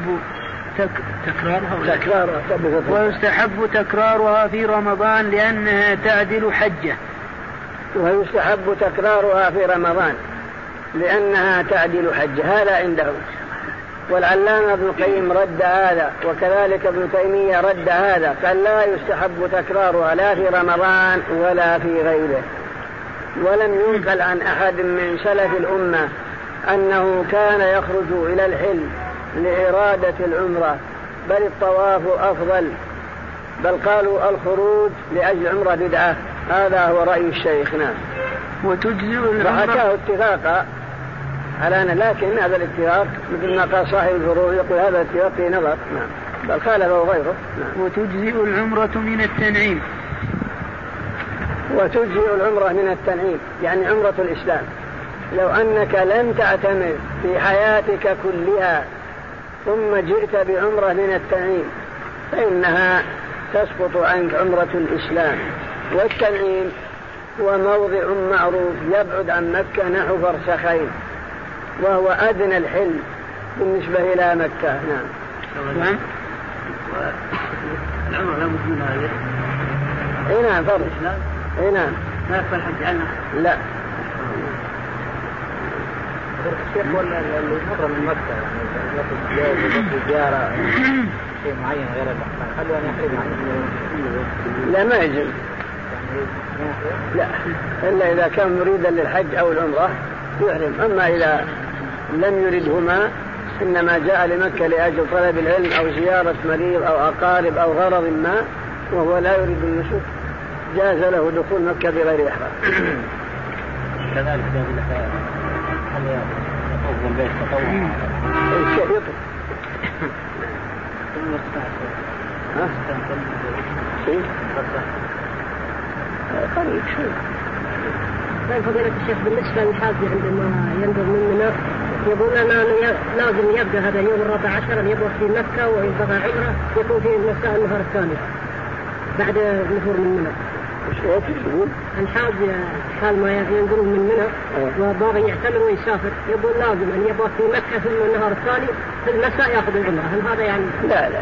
تك تكرارها تكرارها ويستحب تكرارها في رمضان لأنها تعدل حجة ويستحب تكرارها في رمضان لأنها تعدل حجة هذا عندهم. والعلامة ابن القيم رد هذا، وكذلك ابن تيمية رد هذا، قال لا يستحب تكرارها لا في رمضان ولا في غيره. ولم ينقل عن أحد من سلف الأمة أنه كان يخرج إلى الحل لإرادة العمرة، بل الطواف أفضل، بل قالوا الخروج لأجل عمرة بدعة. هذا هو رأي الشيخ. نعم. وتجزئ العمرة فحكاه اتفاقا على أن لكن هذا الاتفاق مثل ما قال صاحب الفروع يقول هذا الاتفاق في نظر. نعم. بل خالفه وغيره. نعم. وتجزئ العمرة من التنعيم وتجزئ العمرة من التنعيم يعني عمرة الإسلام. لو أنك لم تعتمر في حياتك كلها ثم جئت بعمرة من التنعيم فإنها تسقط عنك عمرة الإسلام. والتنعيم هو موضع معروف يبعد عن مكة نحو فرسخين، وهو أدنى الحل بالنسبة إلى مكة. نعم. العمرة لا بد منها هذه. نعم فرض. نعم. ما في الحج عنها؟ لا. الشيخ ولا المرة من مكة الزيارة شيء معين غير الأحكام هل أنا أحرم عنه؟ لا ما يجوز. لا إلا إذا كان مريدا للحج أو العمرة يحرم، أما إذا لم يردهما إنما جاء لمكة لأجل طلب العلم أو زيارة مريض أو أقارب أو غرض ما وهو لا يريد النسك جاز له دخول مكة بغير إحرام. كذلك من فضيلة الشيخ بالنسبة للحاج عندما ينظر من منى يقول أنا لازم يبقى هذا يوم الرابع عشر يبقى في مكة ويبقى عمره يكون فيه مساء النهار الثاني بعد نفور من منى. الحاج حال ما ينظر من منى وباغي يعتمر ويسافر يقول لازم أن يبقى في مكة في النهار الثاني في المساء يأخذ العمرة، هل هذا يعني؟ لا لا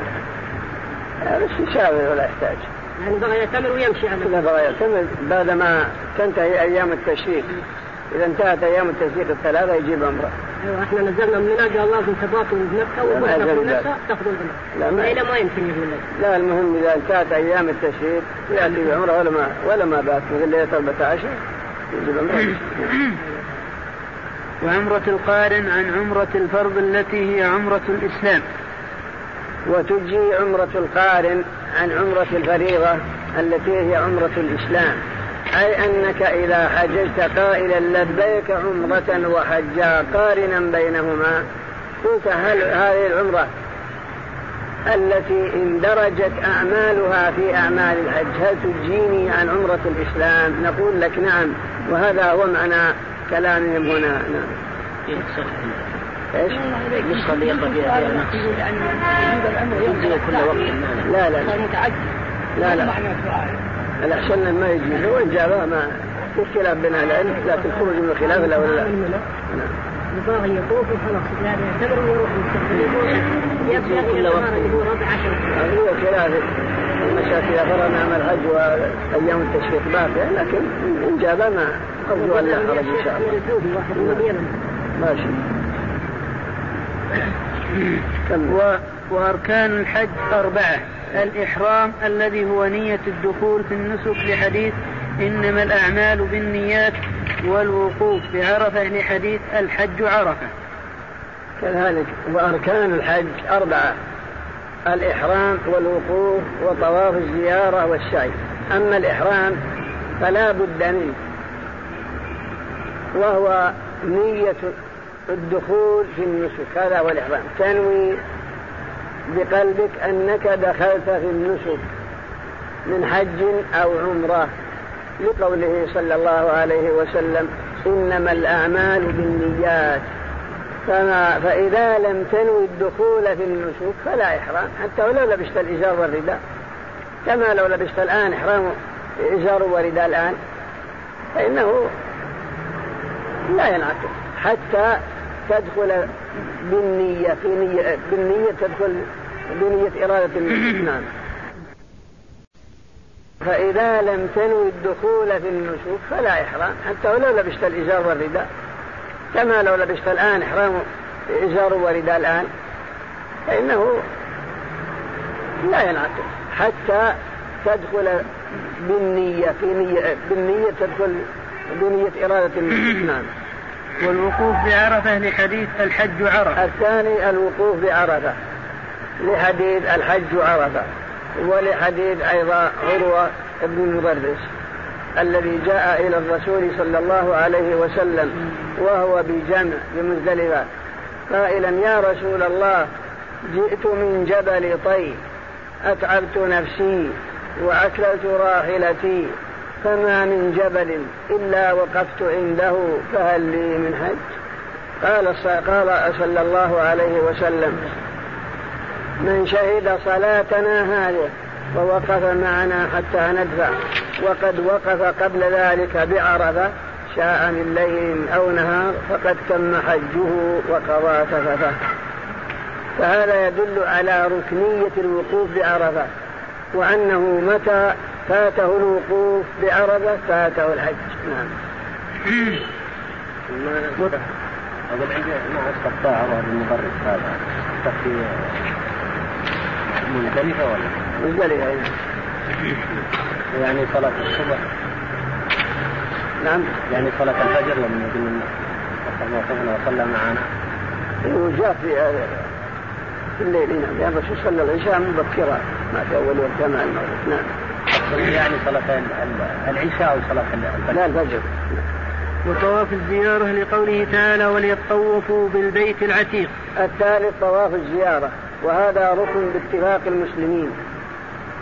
لا مش يساوي ولا يحتاج. يعني بغى يعتمر ويمشي على لا بغى يعتمر بعدما تنتهي أيام التشريق، إذا انتهت أيام التشريق الثلاثة يجيب عمره. أيوة احنا نزلنا من منى قال لازم تباطوا بمكة وبناخذ منها تاخذوا العمرة. لا ما يمكن يقول لك. لا المهم إذا انتهت أيام التشريق يأتي بعمره ولا ما ولا ما بات مثل ليلة أربعة عشر يجيب عمره. وعمرة القارن عن عمرة الفرض التي هي عمرة الإسلام. وتجزي عمرة القارن عن عمرة الفريضة التي هي عمرة الإسلام، أي أنك إذا حججت قائلا لبيك عمرة وحجا قارنا بينهما قلت هل هذه العمرة التي اندرجت أعمالها في أعمال الحج هل تجيني عن عمرة الإسلام؟ نقول لك نعم، وهذا هو معنى كلامهم هنا. نعم. ايش يصلي يقضيها يعني كل وقت. لا لا لا لا الأحسن ما يجي هو الجابه ما الخلاف بين العلم لا تخرج من الخلاف لا ولا نبغى يطوف خلاص يعني يعتبر يروح يبقى كل وقت ربع عشر هو خلاف المشاكل غير نعمل حج وايام التشريق باقي، لكن الجابه ما قبل ولا خرج ان شاء الله ماشي. و وأركان الحج أربعة: الإحرام الذي هو نية الدخول في النسك لحديث إنما الأعمال بالنيات، والوقوف بعرفة لحديث الحج عرفة. كذلك وأركان الحج أربعة: الإحرام والوقوف وطواف الزيارة والسعي. أما الإحرام فلا بد منه، وهو نية الدخول في النسك. هذا هو الإحرام، تنوي بقلبك أنك دخلت في النسك من حج أو عمرة، لقوله صلى الله عليه وسلم إنما الأعمال بالنيات. فما فإذا لم تنوي الدخول في النسك فلا إحرام، حتى ولو لبست الإزار والرداء، كما لو لبست الآن إحرام إزار ورداء الآن فإنه لا ينعكس حتى تدخل بالنية بالنية, بالنية تدخل بنية إرادة الإسلام. فإذا لم تنوي الدخول في النسك فلا إحرام، حتى ولو لبست الإزار والرداء، كما لو لبست الآن إحرام إزار ورداء الآن فإنه لا ينعكس حتى تدخل بالنية بالنية, بالنية تدخل بنية إرادة الإسلام. والوقوف بعرفة لحديث الحج عرفة. الثاني الوقوف بعرفة لحديث الحج عرفة، ولحديث أيضا عروة بن المضرس الذي جاء إلى الرسول صلى الله عليه وسلم وهو بجمع بمزدلفة قائلا يا رسول الله جئت من جبل طي أتعبت نفسي وأكلت راحلتي، فما من جبل إلا وقفت عنده، فهل لي من حج؟ قال صلى الله عليه وسلم من شهد صلاتنا هذه ووقف معنا حتى ندفع وقد وقف قبل ذلك بعرفة شاء من ليل أو نهار فقد تم حجه وقضى تففه. فهذا يدل على ركنية الوقوف بعرفة، وأنه متى فاته الوقوف بعرفة فاته الحج. نعم. ما استقطع عروة بن المضرس هذا تقطيع مزدلفة ولا مزدلفة يعني صلاة الصبح؟ نعم يعني صلاة الفجر لما يقولون وقفنا وصلى معنا وجاء في في الليل. نعم يعني الرسول صلى العشاء مبكرا ما في أول وقت مع المغرب. نعم يعني صلاة العشاء وصلاة الفجر لا الفجر. وطواف الزيارة لقوله تعالى وليطوفوا بالبيت العتيق. الثالث طواف الزيارة، وهذا ركن باتفاق المسلمين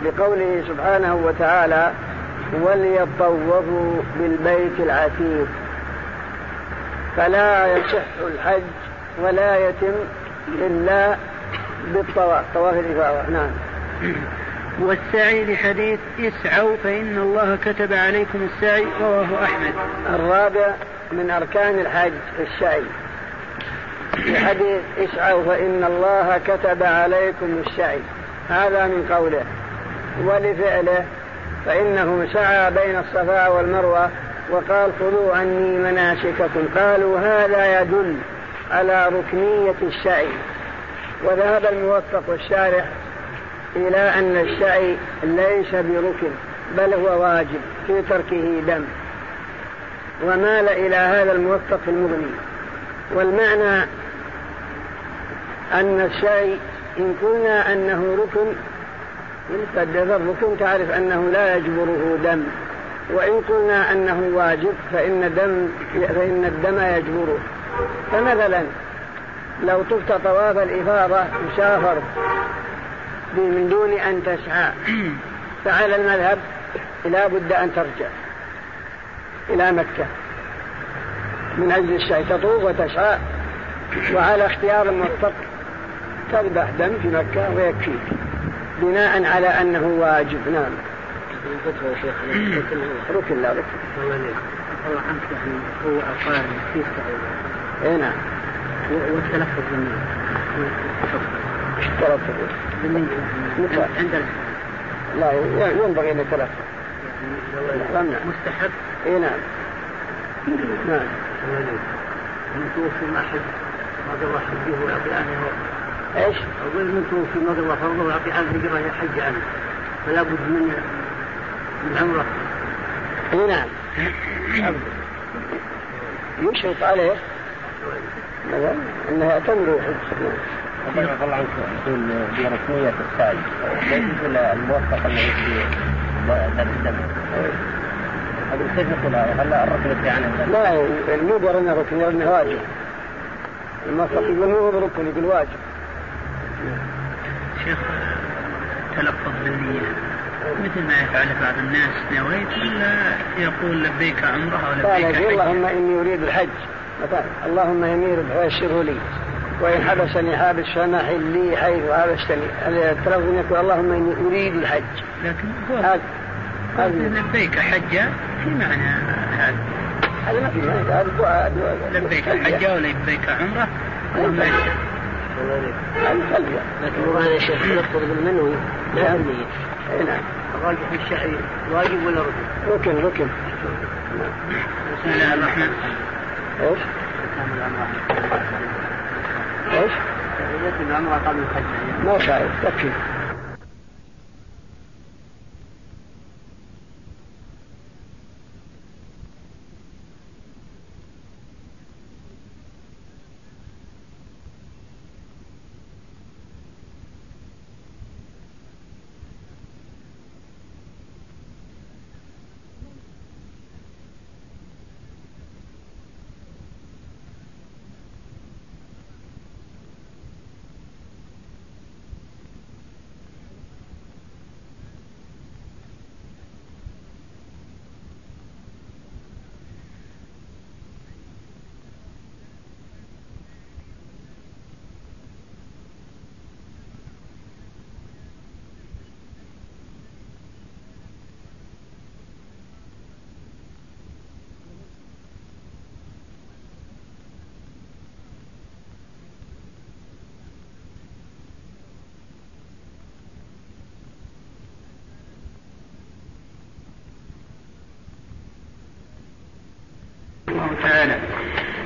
لقوله سبحانه وتعالى وليطوفوا بالبيت العتيق. فلا يصح الحج ولا يتم إلا بالطواف طواف الإفاضة. نعم. والسعي لحديث اسعوا فإن الله كتب عليكم السعي، رواه أحمد. الرابع من أركان الحج السعي لحديث اسعوا فإن الله كتب عليكم السعي، هذا من قوله. ولفعله فإنه سعى بين الصفا والمروة وقال خذوا عني مناسككم، قالوا هذا يدل على ركنية السعي. وذهب الموفق والشارح إلى أن السعي ليس بركن بل هو واجب في تركه دم، ومال إلى هذا الموفق في المغني. والمعنى أن السعي إن قلنا أنه ركن فالذر الركن تعرف أنه لا يجبره دم، وإن قلنا أنه واجب فإن, دم فإن الدم يجبره. فمثلا لو طفت طواف الإفاضة مسافر من دون أن تسعى فعلى المذهب لا بد أن ترجع إلى مكة من أجل السعي، تطوف وتسعى، وعلى اختيار الموفق تذبح دم في مكة ويكفيك بناء على أنه واجب. نعم. ركن لا ركن. الله عنك يعني هو أقارن في السعي. إيه نعم. والتلفظ بالنية. اشترط بالنية. عندنا. لا ينبغي أن يتلفظ. مستحب. إيه نعم. نعم. نتوفي ما حد ما ذبح فيه ولا بأنه ايش؟ اقول من توفي مضى وفرضه وعطي عن هجره الحج عنه فلا بد من من عمره. اي نعم يشرط عليه انه يعتمر حج. ربنا يطلع عنك حصول برسمية السعي لا يمكن الموثق الذي ذات الدم هذا كيف نقول هلا الركن بتاعنا لا مو برنا ركن لانه واجب الموثق يقول هو بركن يقول واجب. شيخ تلفظ بالنية مثل ما يفعل بعض الناس نويت ولا يقول لبيك عمره او لبيك حج؟ اللهم اني اريد الحج مثلا اللهم اني ابشره لي وإن حبسني حابس فما حلي حيث حبستني. التلفظ يقول اللهم إني أريد الحج لكن هذا لبيك حجة في معنى هذا هذا ما في معنى هذا لبيك حجة ولا لبيك عمرة ولا الحلية لكن مبانا الشيخ يقصد بالمنوي لا أمنية. نعم الراجح الشعري واجب ولا ركن؟ ركن ركن. بسم الله الرحمن ايش؟ ايش؟ تحية العمرة قبل الحج ما شايف تكفي.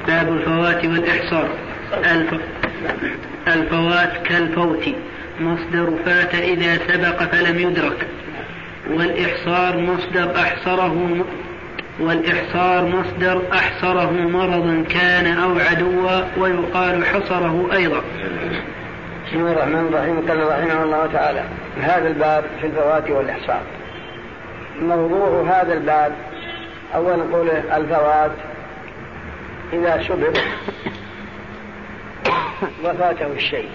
باب الفوات والإحصار. الف... الفوات كالفوت مصدر فات إذا سبق فلم يدرك. والإحصار مصدر أحصره والإحصار مصدر أحصره مرضا كان أو عدوا ويقال حصره أيضا. بسم الله الرحمن الرحيم. قال رحمه الله تعالى هذا الباب في الفوات والإحصار. موضوع هذا الباب أولا نقول الفوات إذا سبق وفاته الشيء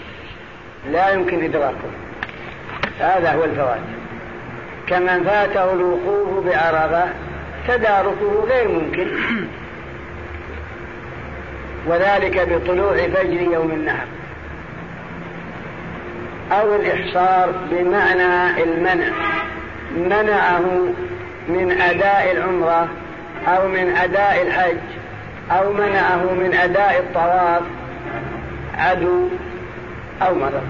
لا يمكن إدراكه هذا هو الفوات. كمن فاته الوقوف بعرفة تداركه غير ممكن وذلك بطلوع فجر يوم النحر. أو الإحصار بمعنى المنع منعه من أداء العمرة أو من أداء الحج أو منعه من أداء الطواف عدو أو مرض.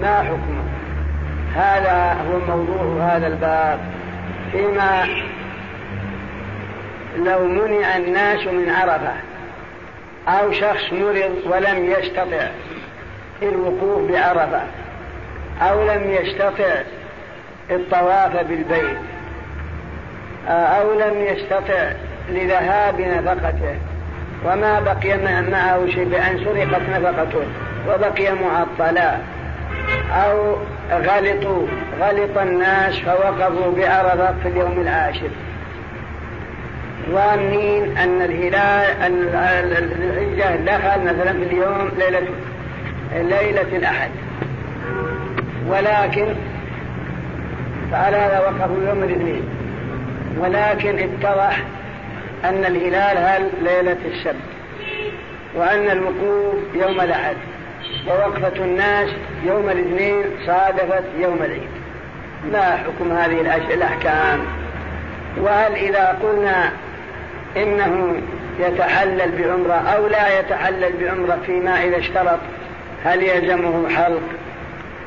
ما حكمه؟ هذا هو موضوع هذا الباب فيما لو منع الناس من عرفة أو شخص مرض ولم يستطع الوقوف بعرفة أو لم يستطع الطواف بالبيت أو لم يستطع لذهاب نفقته وما بقي معه شيء بأن سرقت نفقته وبقي معطلا أو غلطوا غلط الناس فوقفوا بعرفة في اليوم العاشر ظانين أن الهلال أن الحجة دخل مثلا في اليوم ليلة ليلة الأحد ولكن فعلى هذا وقفوا يوم الاثنين ولكن اتضح أن الهلال هل ليلة السبت وأن الوقوف يوم الأحد ووقفة الناس يوم الاثنين صادفت يوم العيد. ما حكم هذه الأحكام؟ وهل إذا قلنا إنه يتحلل بعمرة أو لا يتحلل بعمرة فيما إذا اشترط هل يلزمه حلق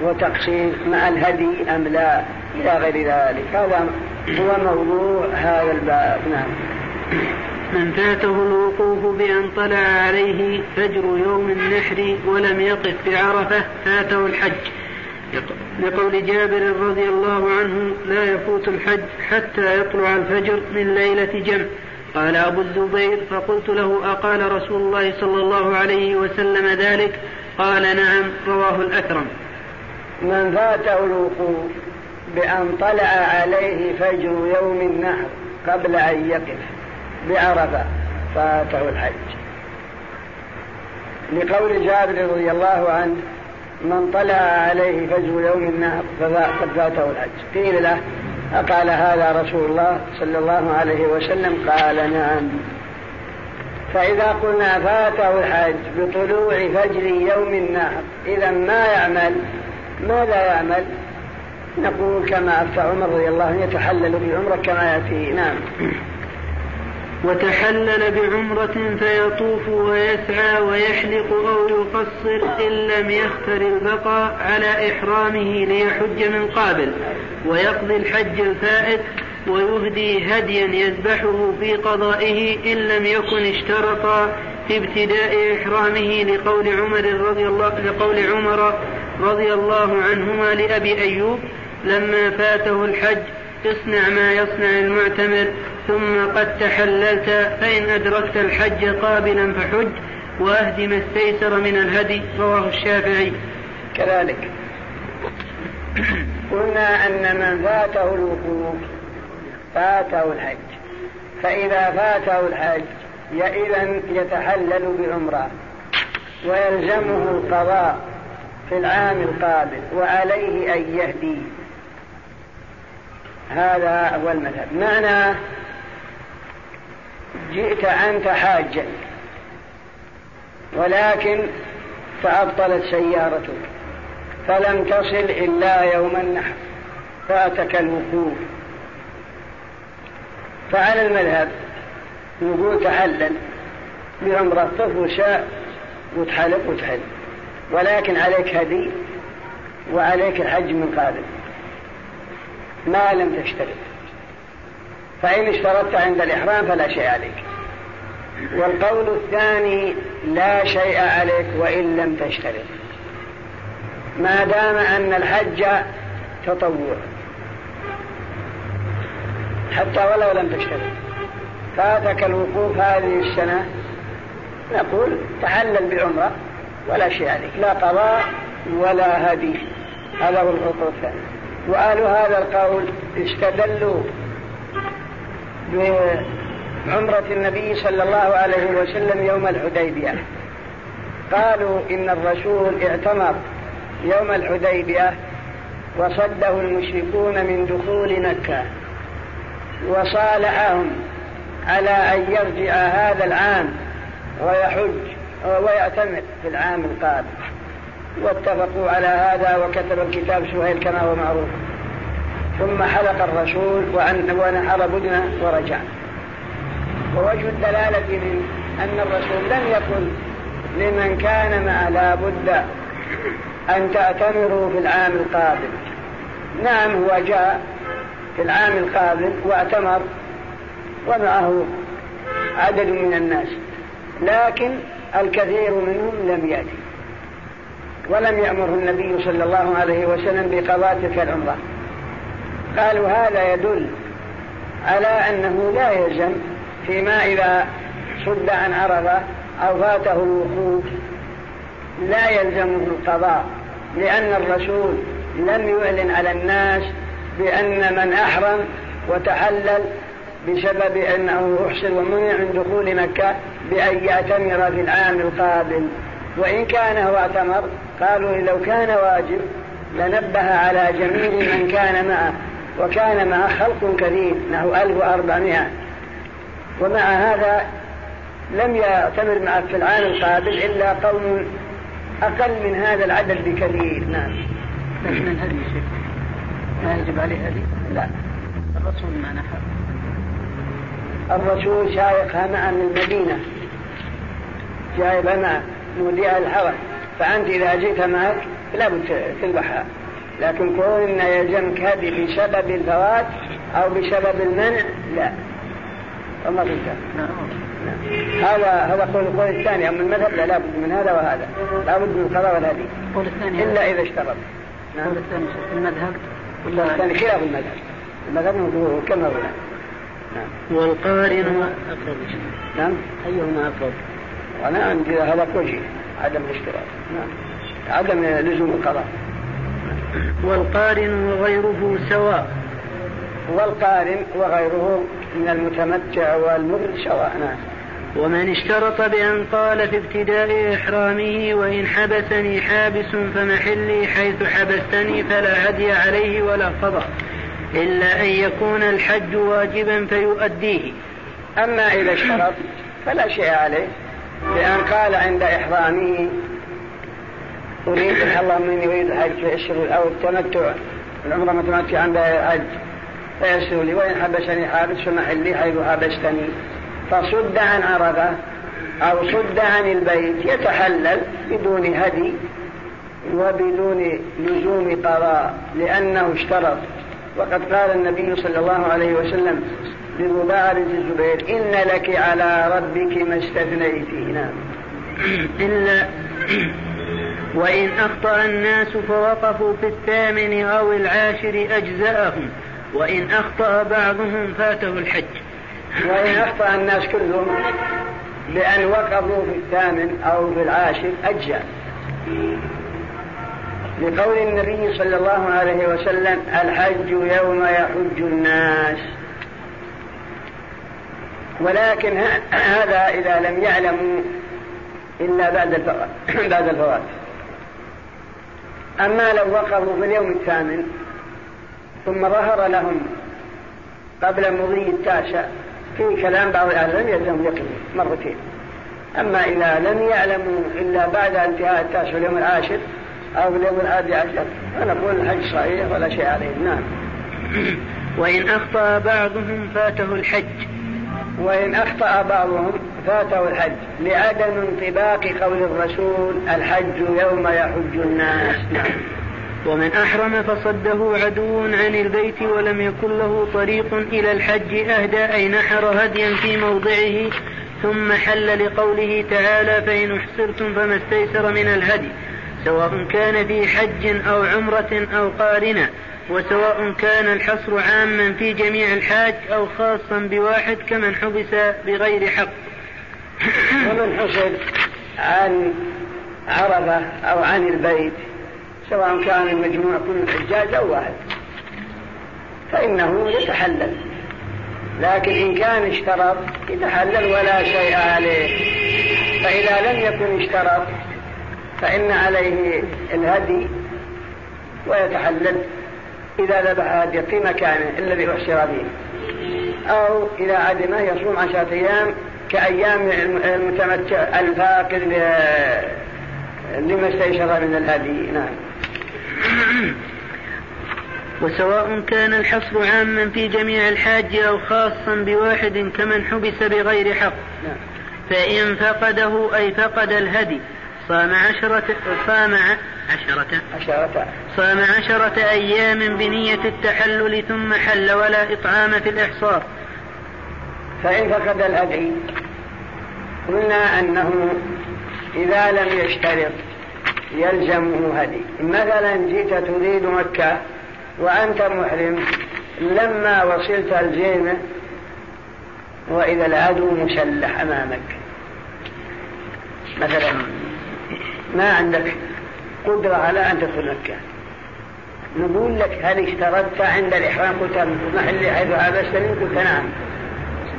وتقصير مع الهدي أم لا إلى غير ذلك؟ هذا هو موضوع هذا الباب. نعم من فاته الوقوف بأن طلع عليه فجر يوم النحر ولم يقف بعرفة فاته الحج، لقول جابر رضي الله عنه: لا يفوت الحج حتى يطلع الفجر من ليلة جمع. قال أبو الزبير: فقلت له: أقال رسول الله صلى الله عليه وسلم ذلك؟ قال: نعم. رواه الأكرم. من فاته الوقوف بأن طلع عليه فجر يوم النحر قبل أن يقف بعرفة فاته الحج، لقول جابر رضي الله عنه: من طلع عليه فجر يوم النحر فقد فاته الحج. قيل له: أقال هذا رسول الله صلى الله عليه وسلم؟ قال: نعم. فإذا قلنا فاته الحج بطلوع فجر يوم النحر، إذا ما يعمل ماذا يعمل؟ نقول كما أفتى عمر رضي الله عنه: يتحلل بعمرة كما يأتي. نعم. وتحلل بعمرة فيطوف ويسعى ويحلق أو يقصر إن لم يختر البقاء على إحرامه ليحج من قابل، ويقضي الحج الفائت، ويهدي هديا يذبحه في قضائه إن لم يكن اشترط في ابتداء إحرامه، لقول عمر رضي الله لقول عمر رضي الله عنهما لأبي أيوب لما فاته الحج: اصنع ما يصنع المعتمر، ثم قد تحللت، فإن أدركت الحج قابلا فحج، وأهدم السيسر من الهدي. رواه الشافعي. كذلك قلنا أن من فاته الوقوف فاته الحج، فإذا فاته الحج إذن يتحلل بعمرة ويلزمه القضاء في العام القابل، وعليه أن يهدي. هذا هو المذهب. معنى جئت أنت حاجا ولكن تعطلت سيارتك فلم تصل إلا يوم النحر فأتك الوقوف، فعلى المذهب نقول تحلل بعمرة، الطف وشاء وتحلق وتحل، ولكن عليك هدي وعليك الحج من قابل ما لم تشترط، فإن اشترطت عند الإحرام فلا شيء عليك. والقول الثاني: لا شيء عليك وإن لم تشترط، ما دام أن الحج تطوع حتى ولو لم تشترط. فاتك الوقوف هذه السنة نقول تحلل بعمرة ولا شيء عليك، لا قضاء ولا هدي. هذا هو القول الثاني. وآل هذا القول استدلوا بعمرة النبي صلى الله عليه وسلم يوم الحديبية، قالوا إن الرسول اعتمر يوم الحديبية وصده المشركون من دخول مكة، وصالحهم على أن يرجع هذا العام ويحج ويعتمر في العام القادم، واتفقوا على هذا وكتب الكتاب سهيل كما هو معروف. ثم حلق الرسول ونحر بدنه ورجع. ووجه الدلالة من أن الرسول لم يقل لمن كان معه لا بد أن تعتمروا في العام القادم. نعم، هو جاء في العام القادم واعتمر ومعه عدد من الناس، لكن الكثير منهم لم يأتي ولم يأمره النبي صلى الله عليه وسلم بقضاء تلك العمرة. قالوا هذا يدل على أنه لا يلزم فيما إذا صد عن عرفة أو فاته الوقوف لا يلزمه القضاء، لأن الرسول لم يعلن على الناس بأن من أحرم وتحلل بسبب أنه أحصر ومنع من دخول مكة بأن يعتمر في العام القابل. وإن كان هو اعتمر قالوا لو كان واجب لنبه على جميع من كان معه، وكان معه خلق كثير نحو ألف وأربعمائة، ومع هذا لم يعتمر معه في العام القابل إلا قوم أقل من هذا العدد بكثير. نعم. لكن الهدي شيء ما يجب عليه هدي؟ لا، الرسول ما نحر، الرسول شايقها معه من المدينة، جايبها معه موديها الحرم، فأنت إذا جئت معك لا بد تذبحها. لكن كون يلزمك هدي بسبب الفوات أو بسبب المنع لا. الله بالله. هذا هذا قول القول الثاني. أما المذهب لا لابد من هذا وهذا، لابد من القضاء والهدي. قول الثاني إلا إذا اشترط. قول الثاني المذهب ولا الثاني خلاف المذهب. المذهب هو كم هنا. والقارن أقرب. نعم أيهما أقرب؟ أنا عندي هذا وجهي، عدم الاشتراط، عدم لزوم القضاء. والقارن وغيره سواء. والقارن وغيره من المتمتع والمغرد سواء. ومن اشترط بأن قال في ابتداء إحرامه وإن حبسني حابس فمحلي حيث حبستني فلا هدي عليه ولا قضاء إلا أن يكون الحج واجبا فيؤديه. أما إذا اشترط فلا شيء عليه، لأن قال عند إحرامه أريد الله من يريد حج فيشري أو التمتع العمرة متمتع عند حج فيشري لي وإن حبسني حابس فمحلي حيث حبستني، فصد عن عرفة أو صد عن البيت يتحلل بدون هدي وبدون لزوم قضاء لأنه اشترط. وقد قال النبي صلى الله عليه وسلم للرباع بنت الزبير إن لك على ربك ما استثنيتينا. إلا وإن أخطأ الناس فوقفوا في الثامن أو العاشر أجزاءهم وإن أخطأ بعضهم فاته الحج. وإن أخطأ الناس كلهم بأن وقفوا في الثامن أو في العاشر أجزاء، لقول النبي صلى الله عليه وسلم الحج يوم يحج الناس. ولكن هذا إذا لم يعلموا إلا بعد الفوات. أما لو وقفوا في اليوم الثامن ثم ظهر لهم قبل مضي التاسع في كلام بعض الأهل لم يلزموا يقيموا مرتين. أما إذا لم يعلموا إلا بعد انتهاء التاسع اليوم العاشر أو اليوم الحادي عشر فنقول الحج صحيح ولا شيء عليه. نعم. وإن أخطأ بعضهم فاته الحج. وإن أخطأ بعضهم فاته الحج لعدم انطباق قول الرسول الحج يوم يحج الناس. ومن أحرم فصده عدو عن البيت ولم يكن له طريق إلى الحج أهدى أي نحر هديا في موضعه ثم حل لقوله تعالى فإن احصرتم فما استيسر من الهدي سواء كان في حج أو عمرة أو قارنة، وسواء كان الحصر عاما في جميع الحاج أو خاصا بواحد كمن حبس بغير حق. ومن حصر عن عرفة أو عن البيت سواء كان المجموع كل حجاج أو واحد فإنه يتحلل، لكن إن كان اشترط يتحلل ولا شيء عليه. فإذا لم يكن اشترط فإن عليه الهدي ويتحلل إذا ذبح هدي في مكانه الذي أحصر به، أو إذا عدمه يصوم عشرة أيام كأيام المتمتع الفاقد لما استيسر من الهدي. نعم. وسواء كان الحصر عاما في جميع الحاج أو خاصا بواحد كمن حبس بغير حق. نعم. فإن فقده أي فقد الهدي صام عشرة صام عشرة عشرة صام عشرة أيام بنية التحلل ثم حل ولا إطعام في الإحصار. فإن فقد الهدي قلنا أنه إذا لم يشترط يلزمه هدي. مثلا جئت تريد مكة وأنت محرم، لما وصلت الجيمة وإذا العدو مسلح أمامك مثلا ما عندك قدرة على أن تدخل مكة، نقول لك هل اشترطت عند الإحرام؟ قلت محلي حيث حبستني، قلت نعم،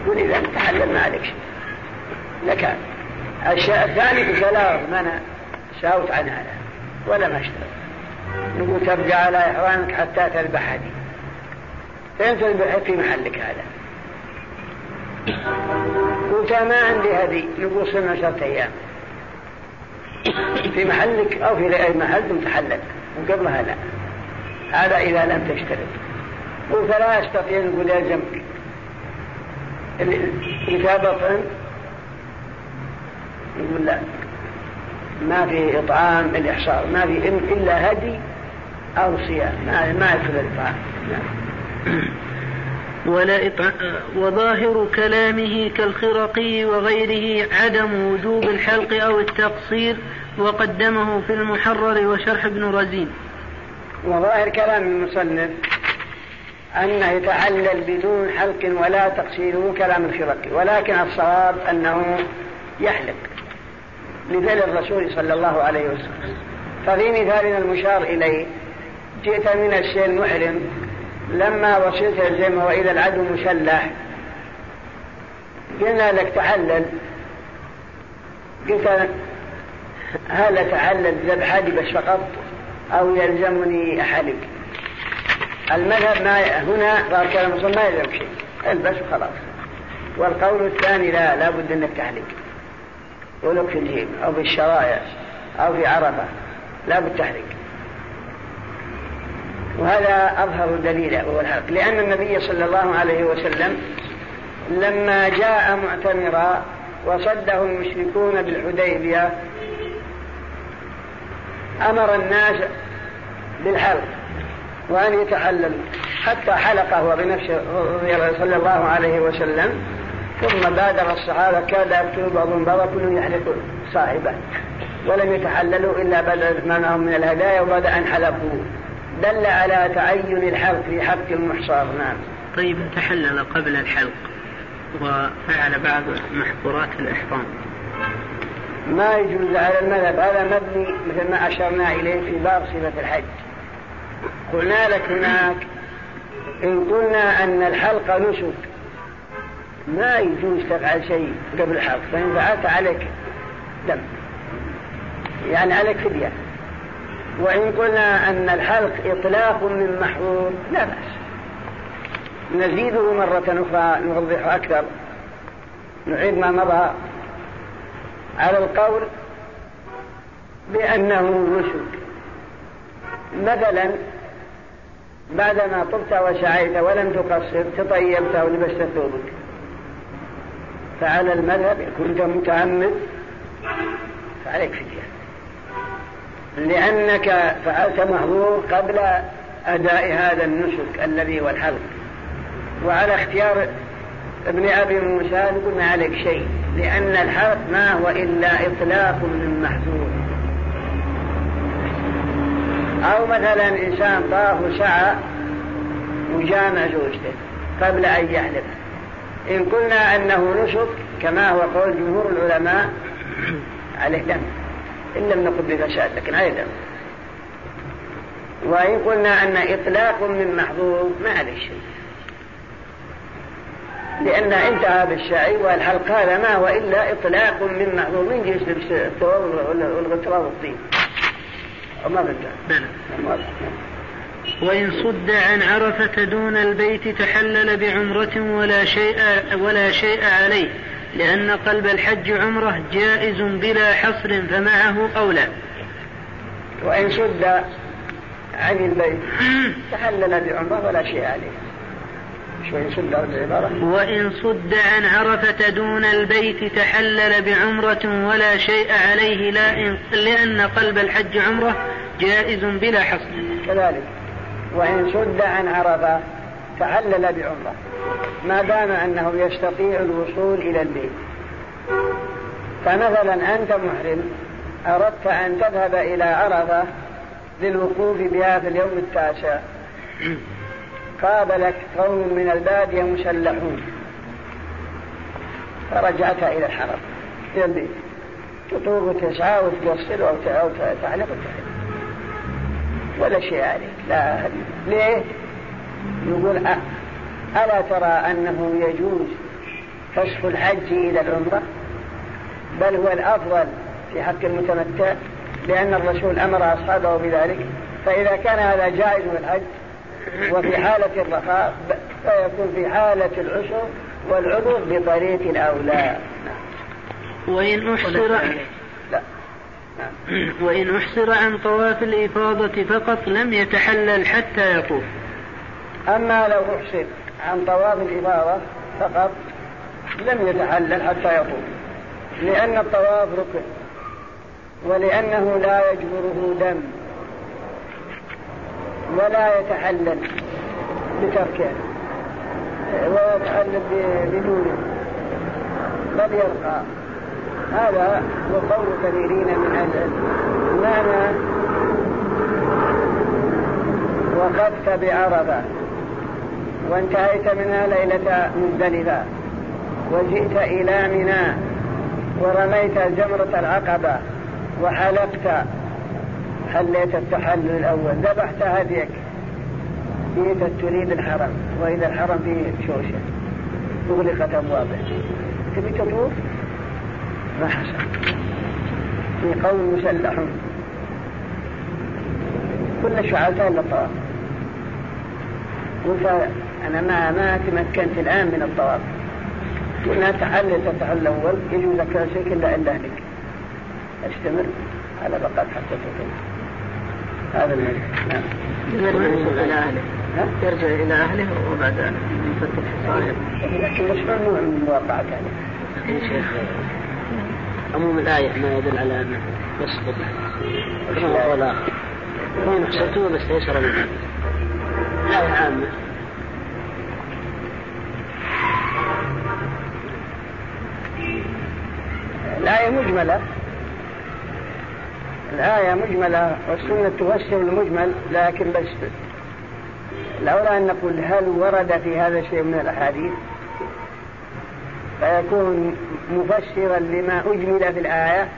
قل إذا تحلل ما عليك شيء. لك الشيء الثاني بسلاغ منع ساوت عن هذا ولا ما اشترط، نقول تبقى على إحرامك حتى تذبح هدي، فإن تذبح في محلك هذا. قلت ما عندي هدي، نقول صم عشرة أيام في محلك أو في أي محل تحلل وقبلها لا. هذا إذا لم تشترط. وفلا أستطيع نقول يلزمك إذا بطن نقول لا ما في إطعام الإحصار، ما في إلا هدي أو صيام ما يدخل الإطعام. ولا إطع... وظاهر كلامه كالخرقي وغيره عدم وجوب الحلق أو التقصير، وقدمه في المحرر وشرح ابن رزين. وظاهر كلام المصنف أنه يتحلل بدون حلق ولا تقصير كلام الخرقي، ولكن الصواب أنه يحلق لذل الرسول صلى الله عليه وسلم. ففي مثالنا المشار إليه جئت من الشيء المحرم لما وصلت الجمع وإلى العدو مسلح، قلنا لك تعلل، قلت هل تعلل ذبح حلبش فقط أو يلزمني أحلق؟ المذهب ما هنا ظاهر كلام المصنف ما يلزم شيء، البس خلاص. والقول الثاني لا، لا بد أنك تحلق، ولك في الهيب أو في الشرائع أو في عرفة لا بد تحلق. وهذا أظهر دليل هو الحلق، لأن النبي صلى الله عليه وسلم لما جاء معتمرا وصده المشركون بالحديبية أمر الناس بالحلق وأن يتحللوا، حتى حلقه بنفسه صلى الله عليه وسلم. ثم بادر الصحابة كاد يقتل بعضهم بعضا كلهم يحلق صاحبه، ولم يتحللوا إلا بعد ما منعهم من الهدايا وبعد أن حلقوه، دل على تعين الحلق في حق المحصار. نعم. طيب، تحلل قبل الحلق وفعل بعض محظورات الإحرام ما يجوز على المذهب، هذا مبني مثل ما أشرنا إليه في باب صفة الحج. قلنا لك هناك إن قلنا أن الحلق نسك ما يجوز تفعل شيء قبل الحلق، فإن فعلت عليك دم، يعني عليك فدية. وإن قلنا أن الحلق إطلاق من محظور لا بأس، نزيده مرة أخرى نوضح أكثر، نعيد ما مضى على القول بأنه نسك. مثلا بعدما طبت وسعيت ولم تقصر تطيبت ولبست ثوبك، فعلى المذهب إن كنت متعمد فعليك فدية، لأنك فعلت محظور قبل أداء هذا النسك الذي هو الحلق. وعلى اختيار ابن أبي موسى قلنا عليك شيء، لأن الحلق ما هو إلا إطلاق من محظور. أو مثلا إنسان طاف سعى وجامع زوجته قبل أن يحلق، إن قلنا أنه نسك كما هو قول جمهور العلماء عليه دم، إن لم نقل بفساد لكن عليه دم. وإن قلنا أن إطلاق من محظور ما عليه شيء، لأن انتهى بالشعي، والحلق هذا ما هو إلا إطلاق من محظور من جنس الثوب والغتران والطين. وإن صد عن عرفة دون البيت تحلل بعمرة ولا شيء ولا شيء عليه، لأن قلب الحج عمره جائز بلا حصر فمعه أولى. وإن صد عن البيت تحلل بعمرة ولا شيء عليه. وإن صد عن عرفة دون البيت تحلل بعمرة ولا شيء عليه، لأن قلب الحج عمره جائز بلا حصر. كذلك وإن صد عن عرفة تحلل بعمرة ما دام أنه يستطيع الوصول إلى البيت. فمثلا أنت محرم أردت أن تذهب إلى عرفة للوقوف بها في اليوم التاسع، قابلك قوم من البادية مسلحون فرجعت إلى الحرم إلى البيت، تطوب تسعى وتقصر أو تعلق ولا شيء عليك لا هدي. ليه؟ يقول ألا ترى أنه يجوز فسخ الحج إلى العمرة، بل هو الأفضل في حق المتمتع، لأن الرسول أمر أصحابه بذلك. فإذا كان هذا جائز الحج وفي حالة الرخاء، فيكون في حالة العسر والعذر بطريق الأولى. وإن أحصر لا. وإن أحصر عن طواف الإفاضة فقط لم يتحلل حتى يطوف. أما لو أحصر عن طواف الإفاضة فقط لم يتحلل حتى يطوف، لأن الطواف ركن، ولأنه لا يجبره دم ولا يتحلل بتركه، ويتعلم بدونه بل يرقى. هذا هو قول كثيرين من اهل العلم. معنى وقفت بعرفة وانتهيت منها ليلة مزدلفة وجئت إلى منى ورميت جمرة العقبة وحلقت، حليت التحلل الأول، ذبحت هديك، جئت تريد الحرم وإذا الحرم فيه شوشة أغلقت أبوابه، تبي تطوف؟ ما حصل. في قوم مسلحون كل شعاتها للطواف. قلت أنا ما ما تمكنت الآن من الطواف، قلنا تعلل تتحل الأول يجوز لك لا شيء إلا إلا لك استمر على بقاء حتى تطوف. هذا المعنى. نعم. يرجع إلى أهله. يرجع إلى أهله وبعد ذلك يفتح صاحب. لكن مشروع نوع من الواقع كان. عموم الآية ما يدل على أنه يسقط رحمه الله وين حسبتوه بس يشرب منه الآية عامة. الآية مجملة، الآية مجملة والسنة تفسر المجمل، لكن بس الأولى أن نقول هل ورد في هذا الشيء من الأحاديث فيكون مفسرا لما أجمل في الآية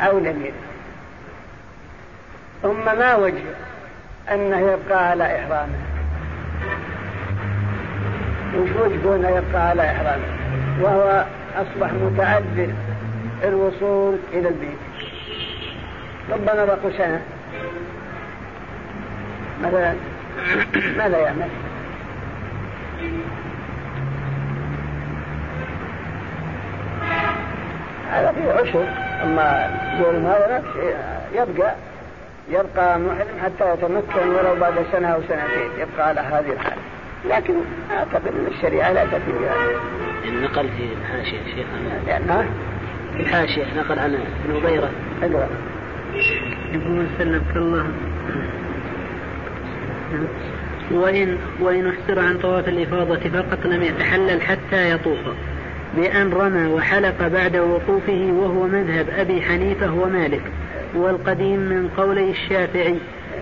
أو لم يرد. ثم ما وجه أنه يبقى على إحرامه؟ وش وجه أنه يبقى على إحرامه وهو أصبح متعذر الوصول إلى البيت؟ ربنا بقوا سنة، ماذا ماذا يعمل؟ هذا في عشر. أما دون هذا يبقى يبقى محرم حتى يتمكن ولو بعد سنة أو سنتين، يبقى على هذه الحالة. لكن أعتقد أن الشريعة لا تفي بها. النقل في الحاشية شيخ لأنها في الحاشية نقل عن ابن هريرة أدوى يقول سلمك الله وإن وإن احتر عن طواف الإفاضة فقط لم يتحلل حتى يطوف، بأن رمى وحلق بعد وقوفه وهو مذهب أبي حنيفة ومالك والقديم من قولي الشافعي،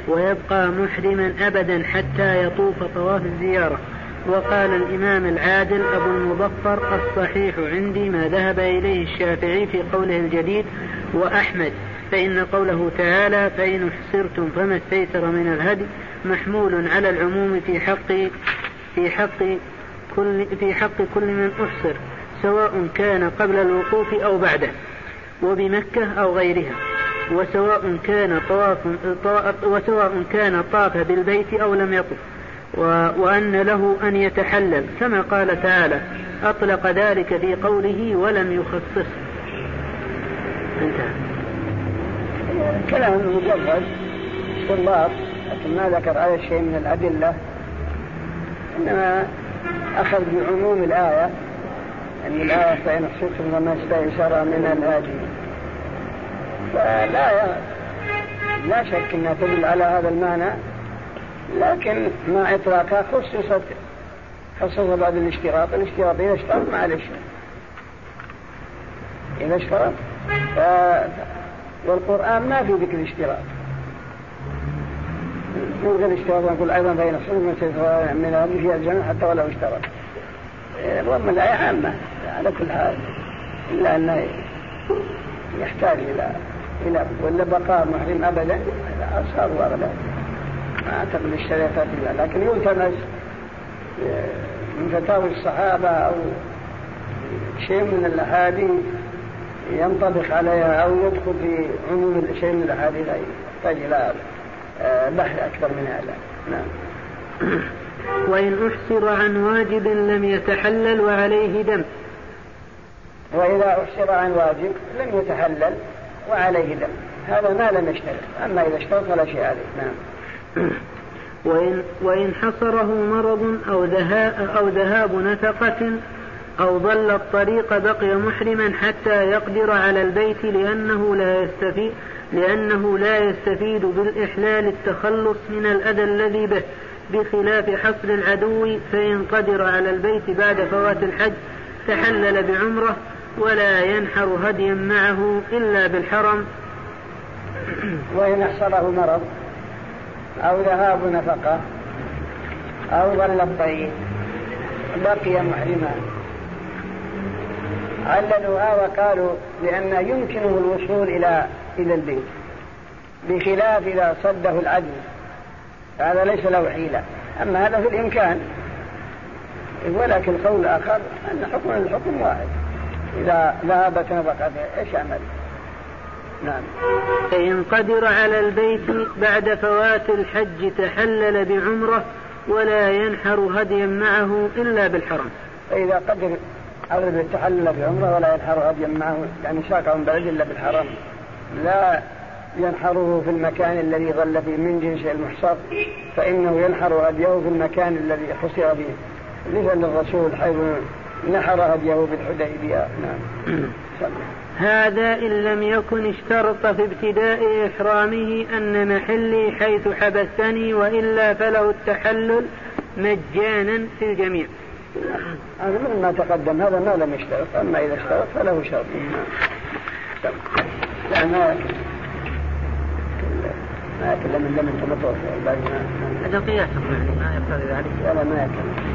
ويبقى محرما أبدا حتى يطوف طواف الزيارة. وقال الإمام العادل أبو المظفر الصحيح عندي ما ذهب إليه الشافعي في قوله الجديد وأحمد، فإن قوله تعالى فإن احسرتم فما استيسر من الهدي محمول على العموم في حق في حق كل في حق كل من احسر سواء كان قبل الوقوف أو بعده وبمكة أو غيرها، وسواء كان طواف وسواء كان طاف بالبيت أو لم يطف، وأن له أن يتحلل كما قال تعالى أطلق ذلك في قوله ولم يخصص. انتهى كلام مجرد طلاب، لكن ما ذكر أي شيء من الأدلة، إنما أخذ بعموم الآية أن الآية فإن احسرتم فما استيسر من الهدي، فلا لا شك أنها تدل على هذا المعنى، لكن مع إطلاقها خصصت خصصت بعد الاشتراط. الاشتراط إذا اشترط معلش إذا اشترط ف... والقرآن ما في ذكر الاشتراط، نلغي الاشتراط ونقول أيضا فإن احسرتم فما استيسر من الهدي في الجنة حتى ولو اشترط. رغم الآية عامة على كل حال، إلا أنه يحتاج إلى إلى ولا بقاء محرم أبدا أصار وأغلال ما أعتقد الشريعة فيها، لكن يلتمس من فتاوى الصحابة أو شيء من الأحاديث ينطبق عليها أو يدخل في عموم شيء من الأحاديث، يحتاج إلى بحث أكثر من هذا. نعم. وإن أحسر عن واجب لم يتحلل وعليه دم. وإذا أحسر عن واجب لم يتحلل وعليه دم، هذا ما لم يشترط، أما إذا اشترط فلا شيء عليه. نعم. وإن, وإن حصره مرض أو ذهاب, أو ذهاب نفقة أو ضل الطريق بقي محرما حتى يقدر على البيت، لأنه لا يستفيد, لأنه لا يستفيد بالإحلال التخلص من الأذى الذي به، بخلاف حصر العدو فإن قدر على البيت بعد فوات الحج تحلل بعمرة ولا ينحر هديا معه إلا بالحرم. وإن أحصله مرض أو ذهاب نفقة أو ضل الطريق بقي محرما. عللوها وقالوا لأن يمكنه الوصول إلى إلى البيت بخلاف إذا صده العدو، هذا ليس له حيلة، أما هذا في الإمكان. ولكن قول آخر أن حكم الحكم واحد، إذا ذهبت نفقته إيش عمل؟ نعم. فإن قدر على البيت بعد فوات الحج تحلل بعمره ولا ينحر هديا معه إلا بالحرم. فإذا قدر على البيت تحلل بعمره ولا ينحر هديا معه، يعني شاقه من بعيد إلا بالحرم، لا ينحره في المكان الذي ظل فيه من جنس المحصر، فإنه ينحر هديه في المكان الذي حصر به، لذا الرسول حيث نحر هديه بالحديبية. نعم. هذا إن لم يكن اشترط في ابتداء إحرامه أن محلي حيث حبسني، وإلا فله التحلل مجانا في الجميع. هذا من ما تقدم، هذا ما لم يشترط، أما إذا اشترط فله شرط. لأنه ما يأكل من دم التمطر، هذا قياس ما يقتضي عليه، هذا ما يأكل.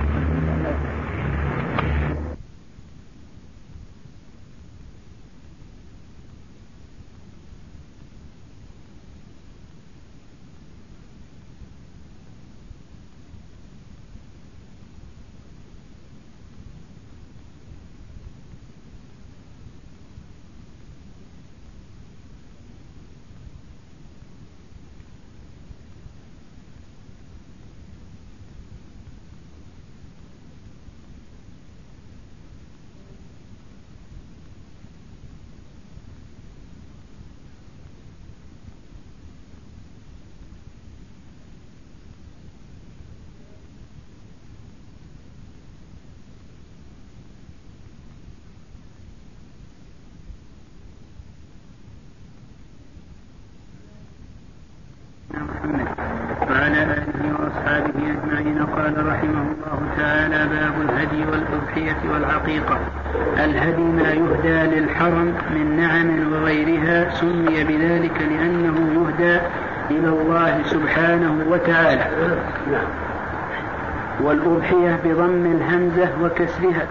وعلى آله وأصحابه أجمعين. قال رحمه الله تعالى: باب الهدي والأضحية والعقيقة. الهدي ما يهدى للحرم من نعم وغيرها، سمي بذلك لأنه يهدى إلى الله سبحانه وتعالى. والأضحية بضم الهمزة وكسرها،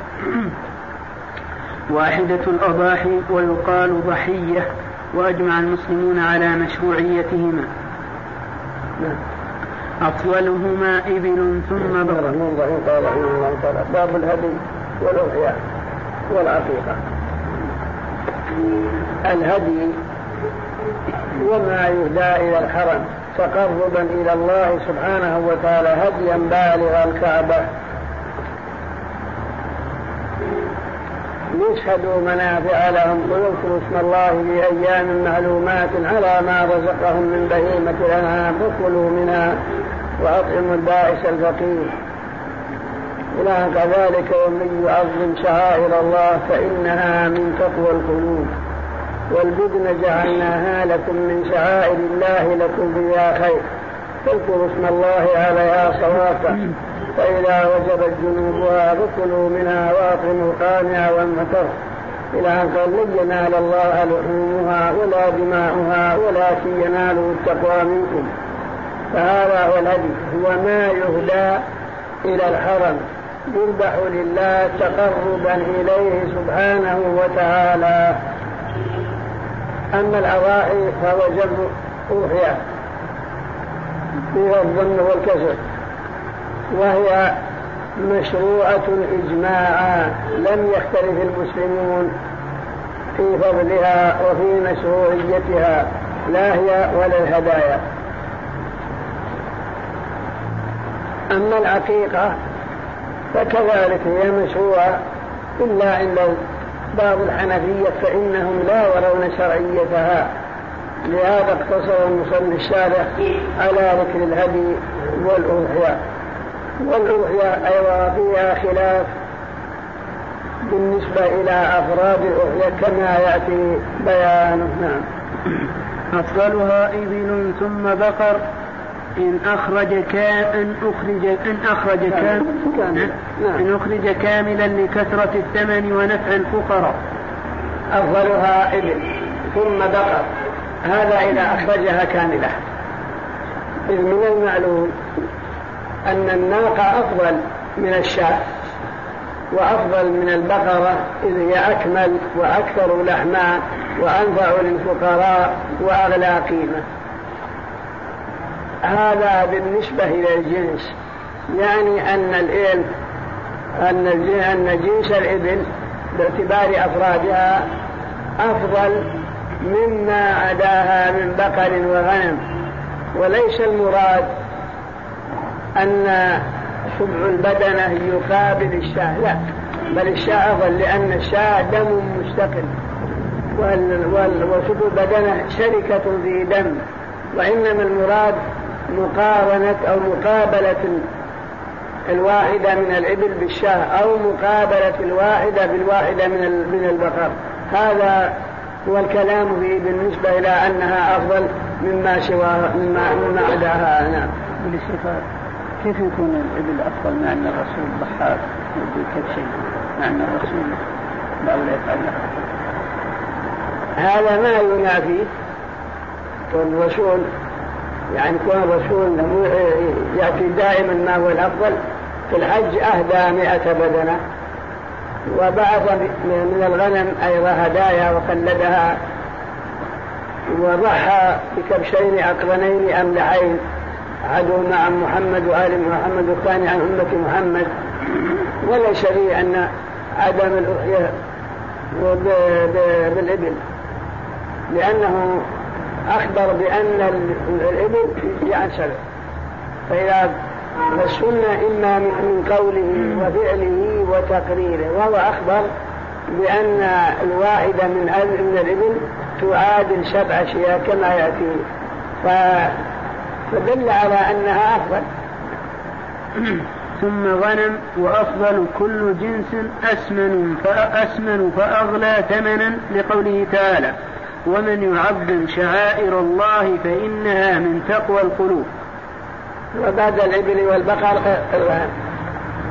واحدة الأضاحي ويقال ضحية، وأجمع المسلمون على مشروعيتهما. أطولهما إبل ثم بقر. باب الهدي والأضحية والعقيقة. الهدي وما يهدى إلى الحرم تقربا إلى الله سبحانه وتعالى هديا بالغ الكعبة، يشهدوا منافع لهم ويذكروا اسم الله بأيام معلومات على ما رزقهم من بهيمة الأنعام، فكلوا منها وأطعموا البائس الفقير. إلى كذلك ومن يعظم شعائر الله فإنها من تقوى القلوب. والبدن جعلناها لكم من شعائر الله لكم فيها خير، فاذكروا اسم الله عليها صواف، فإذا وجبت جنوبها فكلوا منها وأطعموا القانع والمعتر، إلى أن ينال الله لحومها ولا دماؤها ولكن يناله التقوى منكم. فهذا هو الهدي، هو ما يهدى إلى الحرم يذبح لله تقربا إليه سبحانه وتعالى. أما الأضاحي فهو جمع أضحية هو الظن والكسر، وهي مشروعة إجماعا، لم يختلف المسلمون في فضلها وفي مشروعيتها، لا هي ولا الهدايا. أما العقيقة فكذلك هي مشروعة، إلا عند بعض الحنفية فإنهم لا يرون شرعيتها، لهذا اقتصر المصلي الشارع على ذكر الهدي والأضحية. والأضحية أيضا فيها خلاف بالنسبة إلى أفراد الأضحية كما يأتي بيانه. نعم. أفضلها إبل ثم بقر، إن أخرج كا إن أخرج إن أخرج كاملا إن أخرج كاملا لكثرة الثمن ونفع الفقراء. أفضلها إبل ثم بقر، هذا إذا أخرجها كاملة. إذ من المعلوم أن الناقة أفضل من الشاة وأفضل من البقرة، إذ هي أكمل وأكثر لحما وأنفع للفقراء وأغلى قيمة. هذا بالنسبة إلى الجنس، يعني أن الإبل أن أن جنس الإبل باعتبار أفرادها أفضل مما عداها من بقر وغنم. وليس المراد أن سبع البدنة يقابل الشاة، لا، بل الشاة أفضل، لأن الشاة دم مستقل وسبع البدنة شركة ذي دم، وإنما المراد مقارنة أو مقابلة الواحدة من الإبل بالشاة أو مقابلة الواحدة بالواحدة من البقر. هذا هو الكلام فيه بالنسبة إلى أنها أفضل مما سواها مما مما عداها. نعم. بالصفات كيف يكون الإبل أفضل مع أن الرسول ضحاك وبكل شيء، مع أن الرسول لا ولا يفعل؟ هذا ما ينافي والرسول، يعني كون الرسول يأتي دائما ما هو الأفضل. في الحج أهدى مئة بدنة، وبعض من الغنم أيضا هدايا وقلدها، وضحى بكبشين عقرنين أملحين عدوا مع محمد وآل محمد والثاني عن أمة محمد. وليس لي أن عدم بالإبل، لأنه أخبر بأن الإبل عن سبع، فإذا السنة إما من قوله وفعله وتقريره، وهو أخبر بأن الواحدة من الإبل تعادل سبع أشياء كما يأتي، فدل على أنها أفضل. ثم غنم، وأفضل كل جنس أسمن فأسمن فأغلى ثمنا، لقوله تعالى ومن يعظم شعائر الله فإنها من تقوى القلوب. وبعد الإبل والبقر الغنم،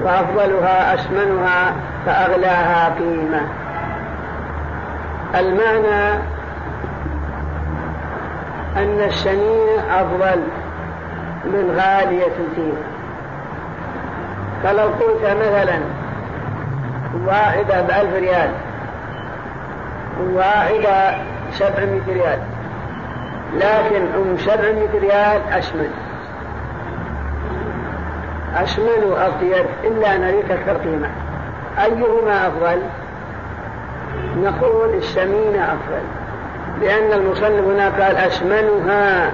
وأفضلها أسمنها فأغلاها قيمة. المعنى أن الشنين أفضل من غالية الثمن. فلو قلت مثلا واحدة بألف ريال واحدة سبعمائة ريال، لكن أم سبعمائة ريال أشمل أشمل أطيب، إلا أن ريك القيمة، أيهما أفضل؟ نقول الشمينة أفضل، لأن المصنف هنا قال أشملها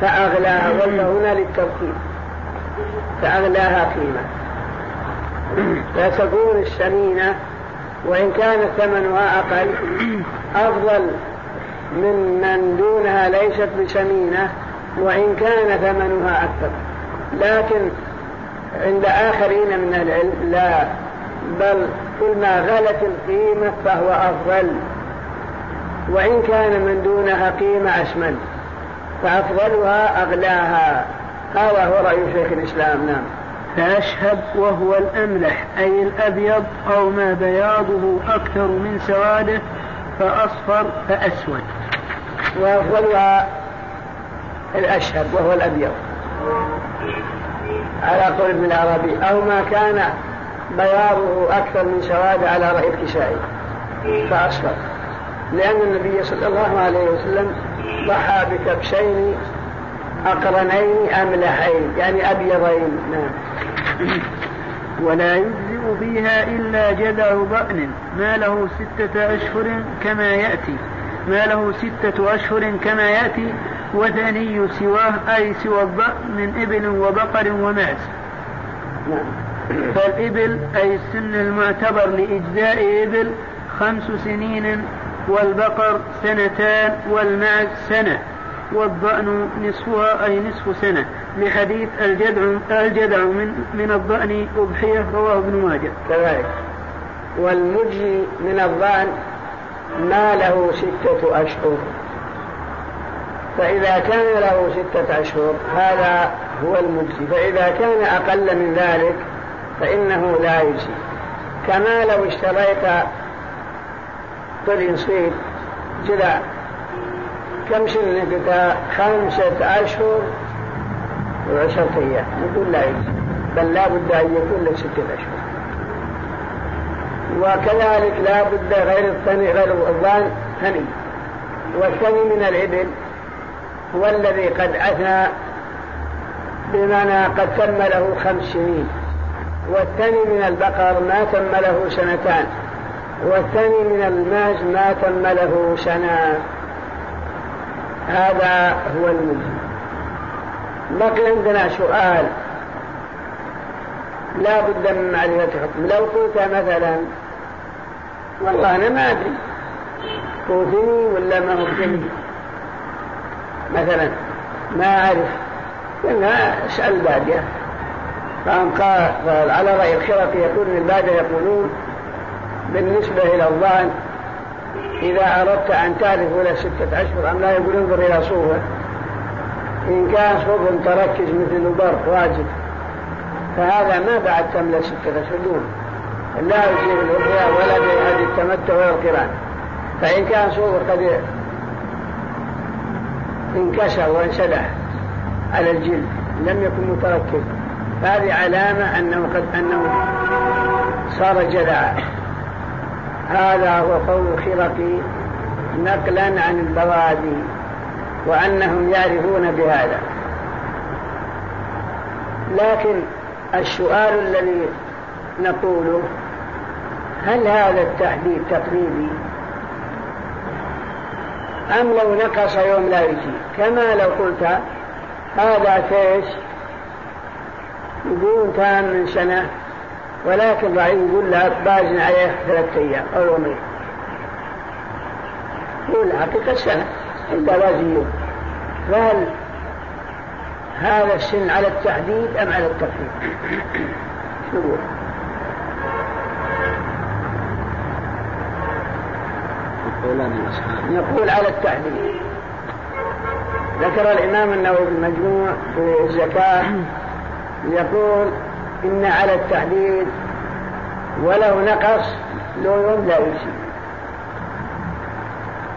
فأغلاها، وهنا للترتيب فأغلاها قيمة، فتكون الشمينة وإن كان ثمنها أقل أفضل من من دونها ليست بشمينة وإن كان ثمنها أكثر. لكن عند آخرين من العلم لا، بل كل ما غلت القيمة فهو أفضل، وإن كان من دونها قيمة أشمل، فأفضلها أغلاها. هذا هو رأي شيخ الإسلام. نعم. فأشهب، وهو الأملح أي الأبيض، أو ما بياضه أكثر من سواده، فأصفر فأسود. وأفضلها الأشهب وهو الأبيض على قول ابن العربي، أو ما كان بياضه أكثر من سواده على رأي الكسائي فأصفر، لأن النبي صلى الله عليه وسلم ضحى بكبشين أقرنين أملحين، يعني أبيضين. ولا يجزئ فيها إلا جذع ضأن ما له ستة أشهر كما يأتي ما له ستة أشهر كما يأتي وثني سواه، أي سوى الضأن من إبل وبقر ومعز. فالإبل أي السن المعتبر لإجزاء إبل خمس سنين، والبقر سنتان، والمعز سنة، والضأن نصفها أي نصف سنة، لحديث الجدع الجدع من من الضأن أضحية، رواه ابن ماجه. كذلك والمجزي من الضأن ما له ستة أشهر، فإذا كان له ستة أشهر هذا هو المجزي، فإذا كان أقل من ذلك فإنه لا يجزي. كما لو اشتريت طلنصيب جذع كم شنتها خمسة أشهر وعشرة أيام يقول لا يجزي، بل لا بد أن يكون لك ستة أشهر. وكذلك لا بد غير الثني غير الضان ثني، والثني من الإبل هو الذي قد أثنى بمعنى قد تم له خمس سنين، والثني من البقر ما تم له سنتان، والثني من الماز ما تم له سنة. هذا هو المجزي. بقي عندنا سؤال لا بد من معرفة حكم. لو قلت مثلا والله أنا ما أدري قوتني ولا ما أدري مثلا ما أعرف، لأنها أسأل البادية، فقال على رأي الخرق يقول البادية يقولون بالنسبة إلى الله إذا أردت أن تعرف ولا ستة أشهر أم لا يقولون انظر إلى صوفه، إن كان صوفه تركز مثل البرق واجب فهذا ما بعد تملى ستة أشهر لا يجزي بالأضحية ولا بهدي التمتع ولا القران. فإن كان صوفه قد انكسر وانسدح على الجلد لم يكن متركز هذه علامة أنه قد أنه صار جذعا. هذا هو قول خرقي نقلا عن البوادي وأنهم يعرفون بهذا. لكن السؤال الذي نقوله هل هذا التحديد تقريبي أم لو نقص يوم لا يجي؟ كما لو قلت هذا فيش يقول تام من سنة ولكن ضعيف يقول له باجن عليه ثلاثة أيام أو يومين، يقول حقيقة السنة عند وازيه، فهل هذا السن على التحديد أم على التفريق؟ شو يقول على التحديد. ذكر الإمام النووي المجموع في الزكاة يقول إن على التحديد ولو نقص لو يوم لا يجزي،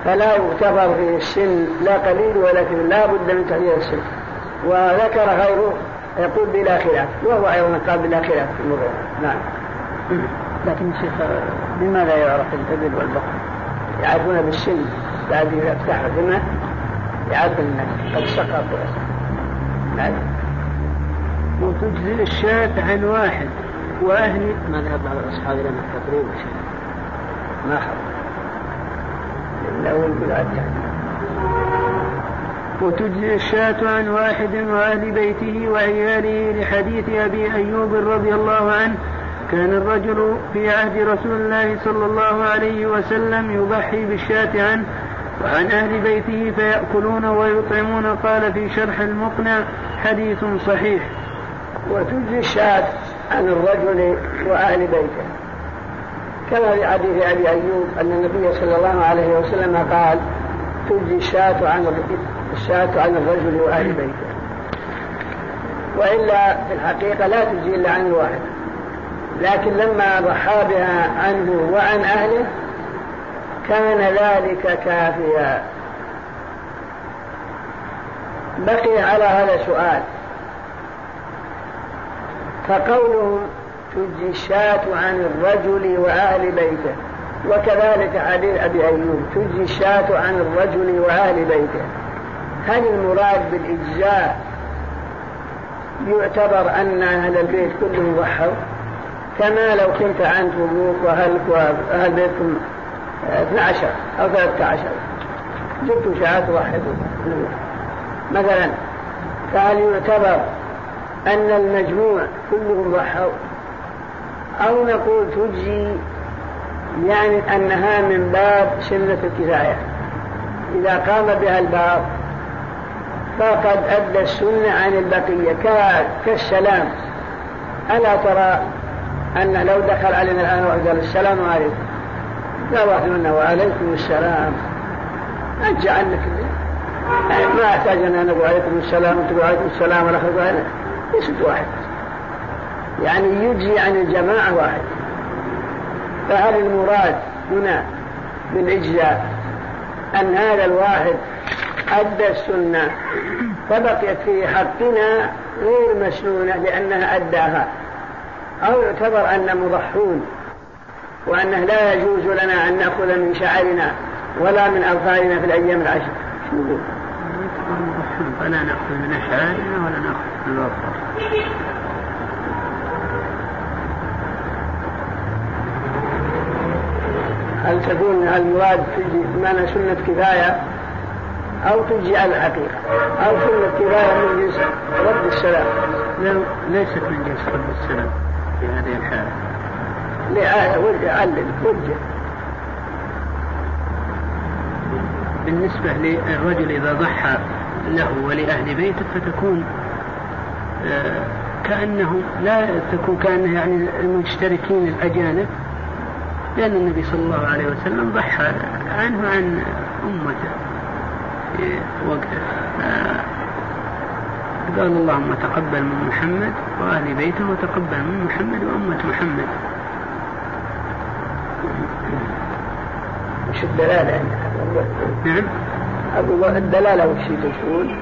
فلا يعتبر في السن لا قليل ولا كبير، لا بد من تحديد السن. وذكر غيره يقول بلا خلاف، وهو أيضا قال بلا خلاف في الموضوع. نعم. لكن الشيخ بماذا يعرف الإبل والبقر؟ يعرفون بالسن بعد يفتح رحمه يعرف الناس قد سقط. نعم. وتجزي الشاة عن واحد وأهل ما ذهب بعض الأصحاب إلى التقريب ما حق الأول بالعدل يعني. وتجزي الشاة عن واحد وأهل بيته وعياله لحديث أبي أيوب رضي الله عنه كان الرجل في عهد رسول الله صلى الله عليه وسلم يضحي بالشاة عنه وعن أهل بيته فيأكلون ويطعمون. قال في شرح المقنع حديث صحيح. وتجزي الشاة عن الرجل وأهل بيته كما في حديث أبي أيوب أن النبي صلى الله عليه وسلم قال تجزي الشاة عن الشاة عن الرجل وأهل بيته، وإلا في الحقيقة لا تجزي إلا عن الواحد، لكن لما ضحى بها عنه وعن أهله كان ذلك كافيا. بقي على هذا سؤال، فقوله تجزي الشاة عن الرجل وأهل بيته وكذلك حديث أبي أيوب تجزي الشاة عن الرجل وأهل بيته، هل المراد بالإجزاء يعتبر أن أهل البيت كلهم ضحوا كما لو كنت عند أبوك وأهلك وأهل بيتكم اثنا عشر أو ثلاثة عشر جبت شاة واحدة مثلا، فهل يعتبر أن المجموع كلهم ضحوا أو نقول تجزي يعني أنها من باب سنة الكفاية إذا قام بها البعض فقد أدى السنة عن البقية كالسلام. ألا ترى أن لو دخل علينا الآن وقال السلام عليكم لا واحد منا وعليكم السلام أجعلك ما احتاج ان انا وعليكم السلام وانتم وعليكم السلام والاخر وعليكم يسد واحد، يعني يجزي عن الجماعه واحد. فهل المراد هنا بالاجزاء ان هذا الواحد ادى السنه فبقيت في حقنا غير مسنونه لانها اداها، او يعتبر ان مضحون وانه لا يجوز لنا ان ناخذ من شعرنا ولا من اظفارنا في الايام العشر؟ شو يقول؟ ولا ناخذ من شعرنا ولا ناخذ من الاظفار. هل تكون المراد معنى سنه كفايه او تجعل الحقيقه او سنه كفايه من جنس رد السلام؟ ليست من جنس رد السلام في هذه الحاله، لأعلم وجه بالنسبة للرجل إذا ضحى له ولأهل بيته فتكون كأنه لا تكون كأنه يعني المشتركين الأجانب، لأن النبي صلى الله عليه وسلم ضحى عنه عن أمته في وقته. قال اللهم تقبل من محمد وأهل بيته وتقبل من محمد وأمة محمد. وش الدلالة؟ نعم أقول الدلالة وش تقول؟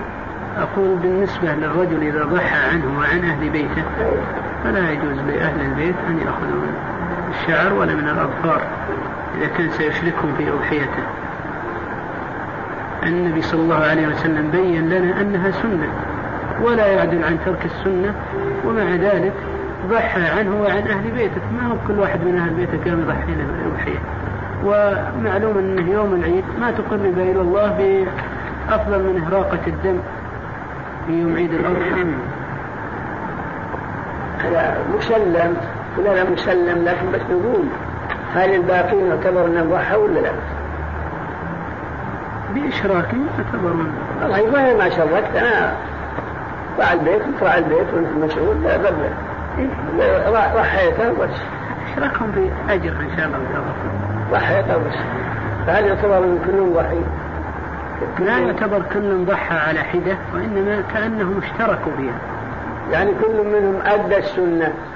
أقول بالنسبة للرجل إذا ضحى عنه وعن أهل بيته فلا يجوز لأهل البيت أن يأخذوا من الشعر ولا من الأظفار إذا كان سيشركهم في أضحيته. النبي صلى الله عليه وسلم بين لنا أنها سنة ولا يعدل عن ترك السنة، ومع ذلك ضحى عنه وعن أهل بيته. ما هو كل واحد من أهل بيته كانوا يضحين الأضحية، ومعلوم أن يوم العيد ما تقرب إلى الله بأفضل من إهراقة الدم في يوم عيد الأضحى. هذا مسلم ولا مسلم، لكن بس نقول هل الباقين يعتبرون ضحى ولا لا؟ بإشراكهم يعتبرون. والله ما شركت أنا، طلع البيت طلع البيت وأنت مسؤول لا بد. ضحيته وش اشركهم باجر ان شاء الله ضحيته وش. فهل يعتبر كل ضحي؟ لا يعتبر كل ضحى على حده، وانما كانهم اشتركوا بها، يعني كل منهم ادى السنه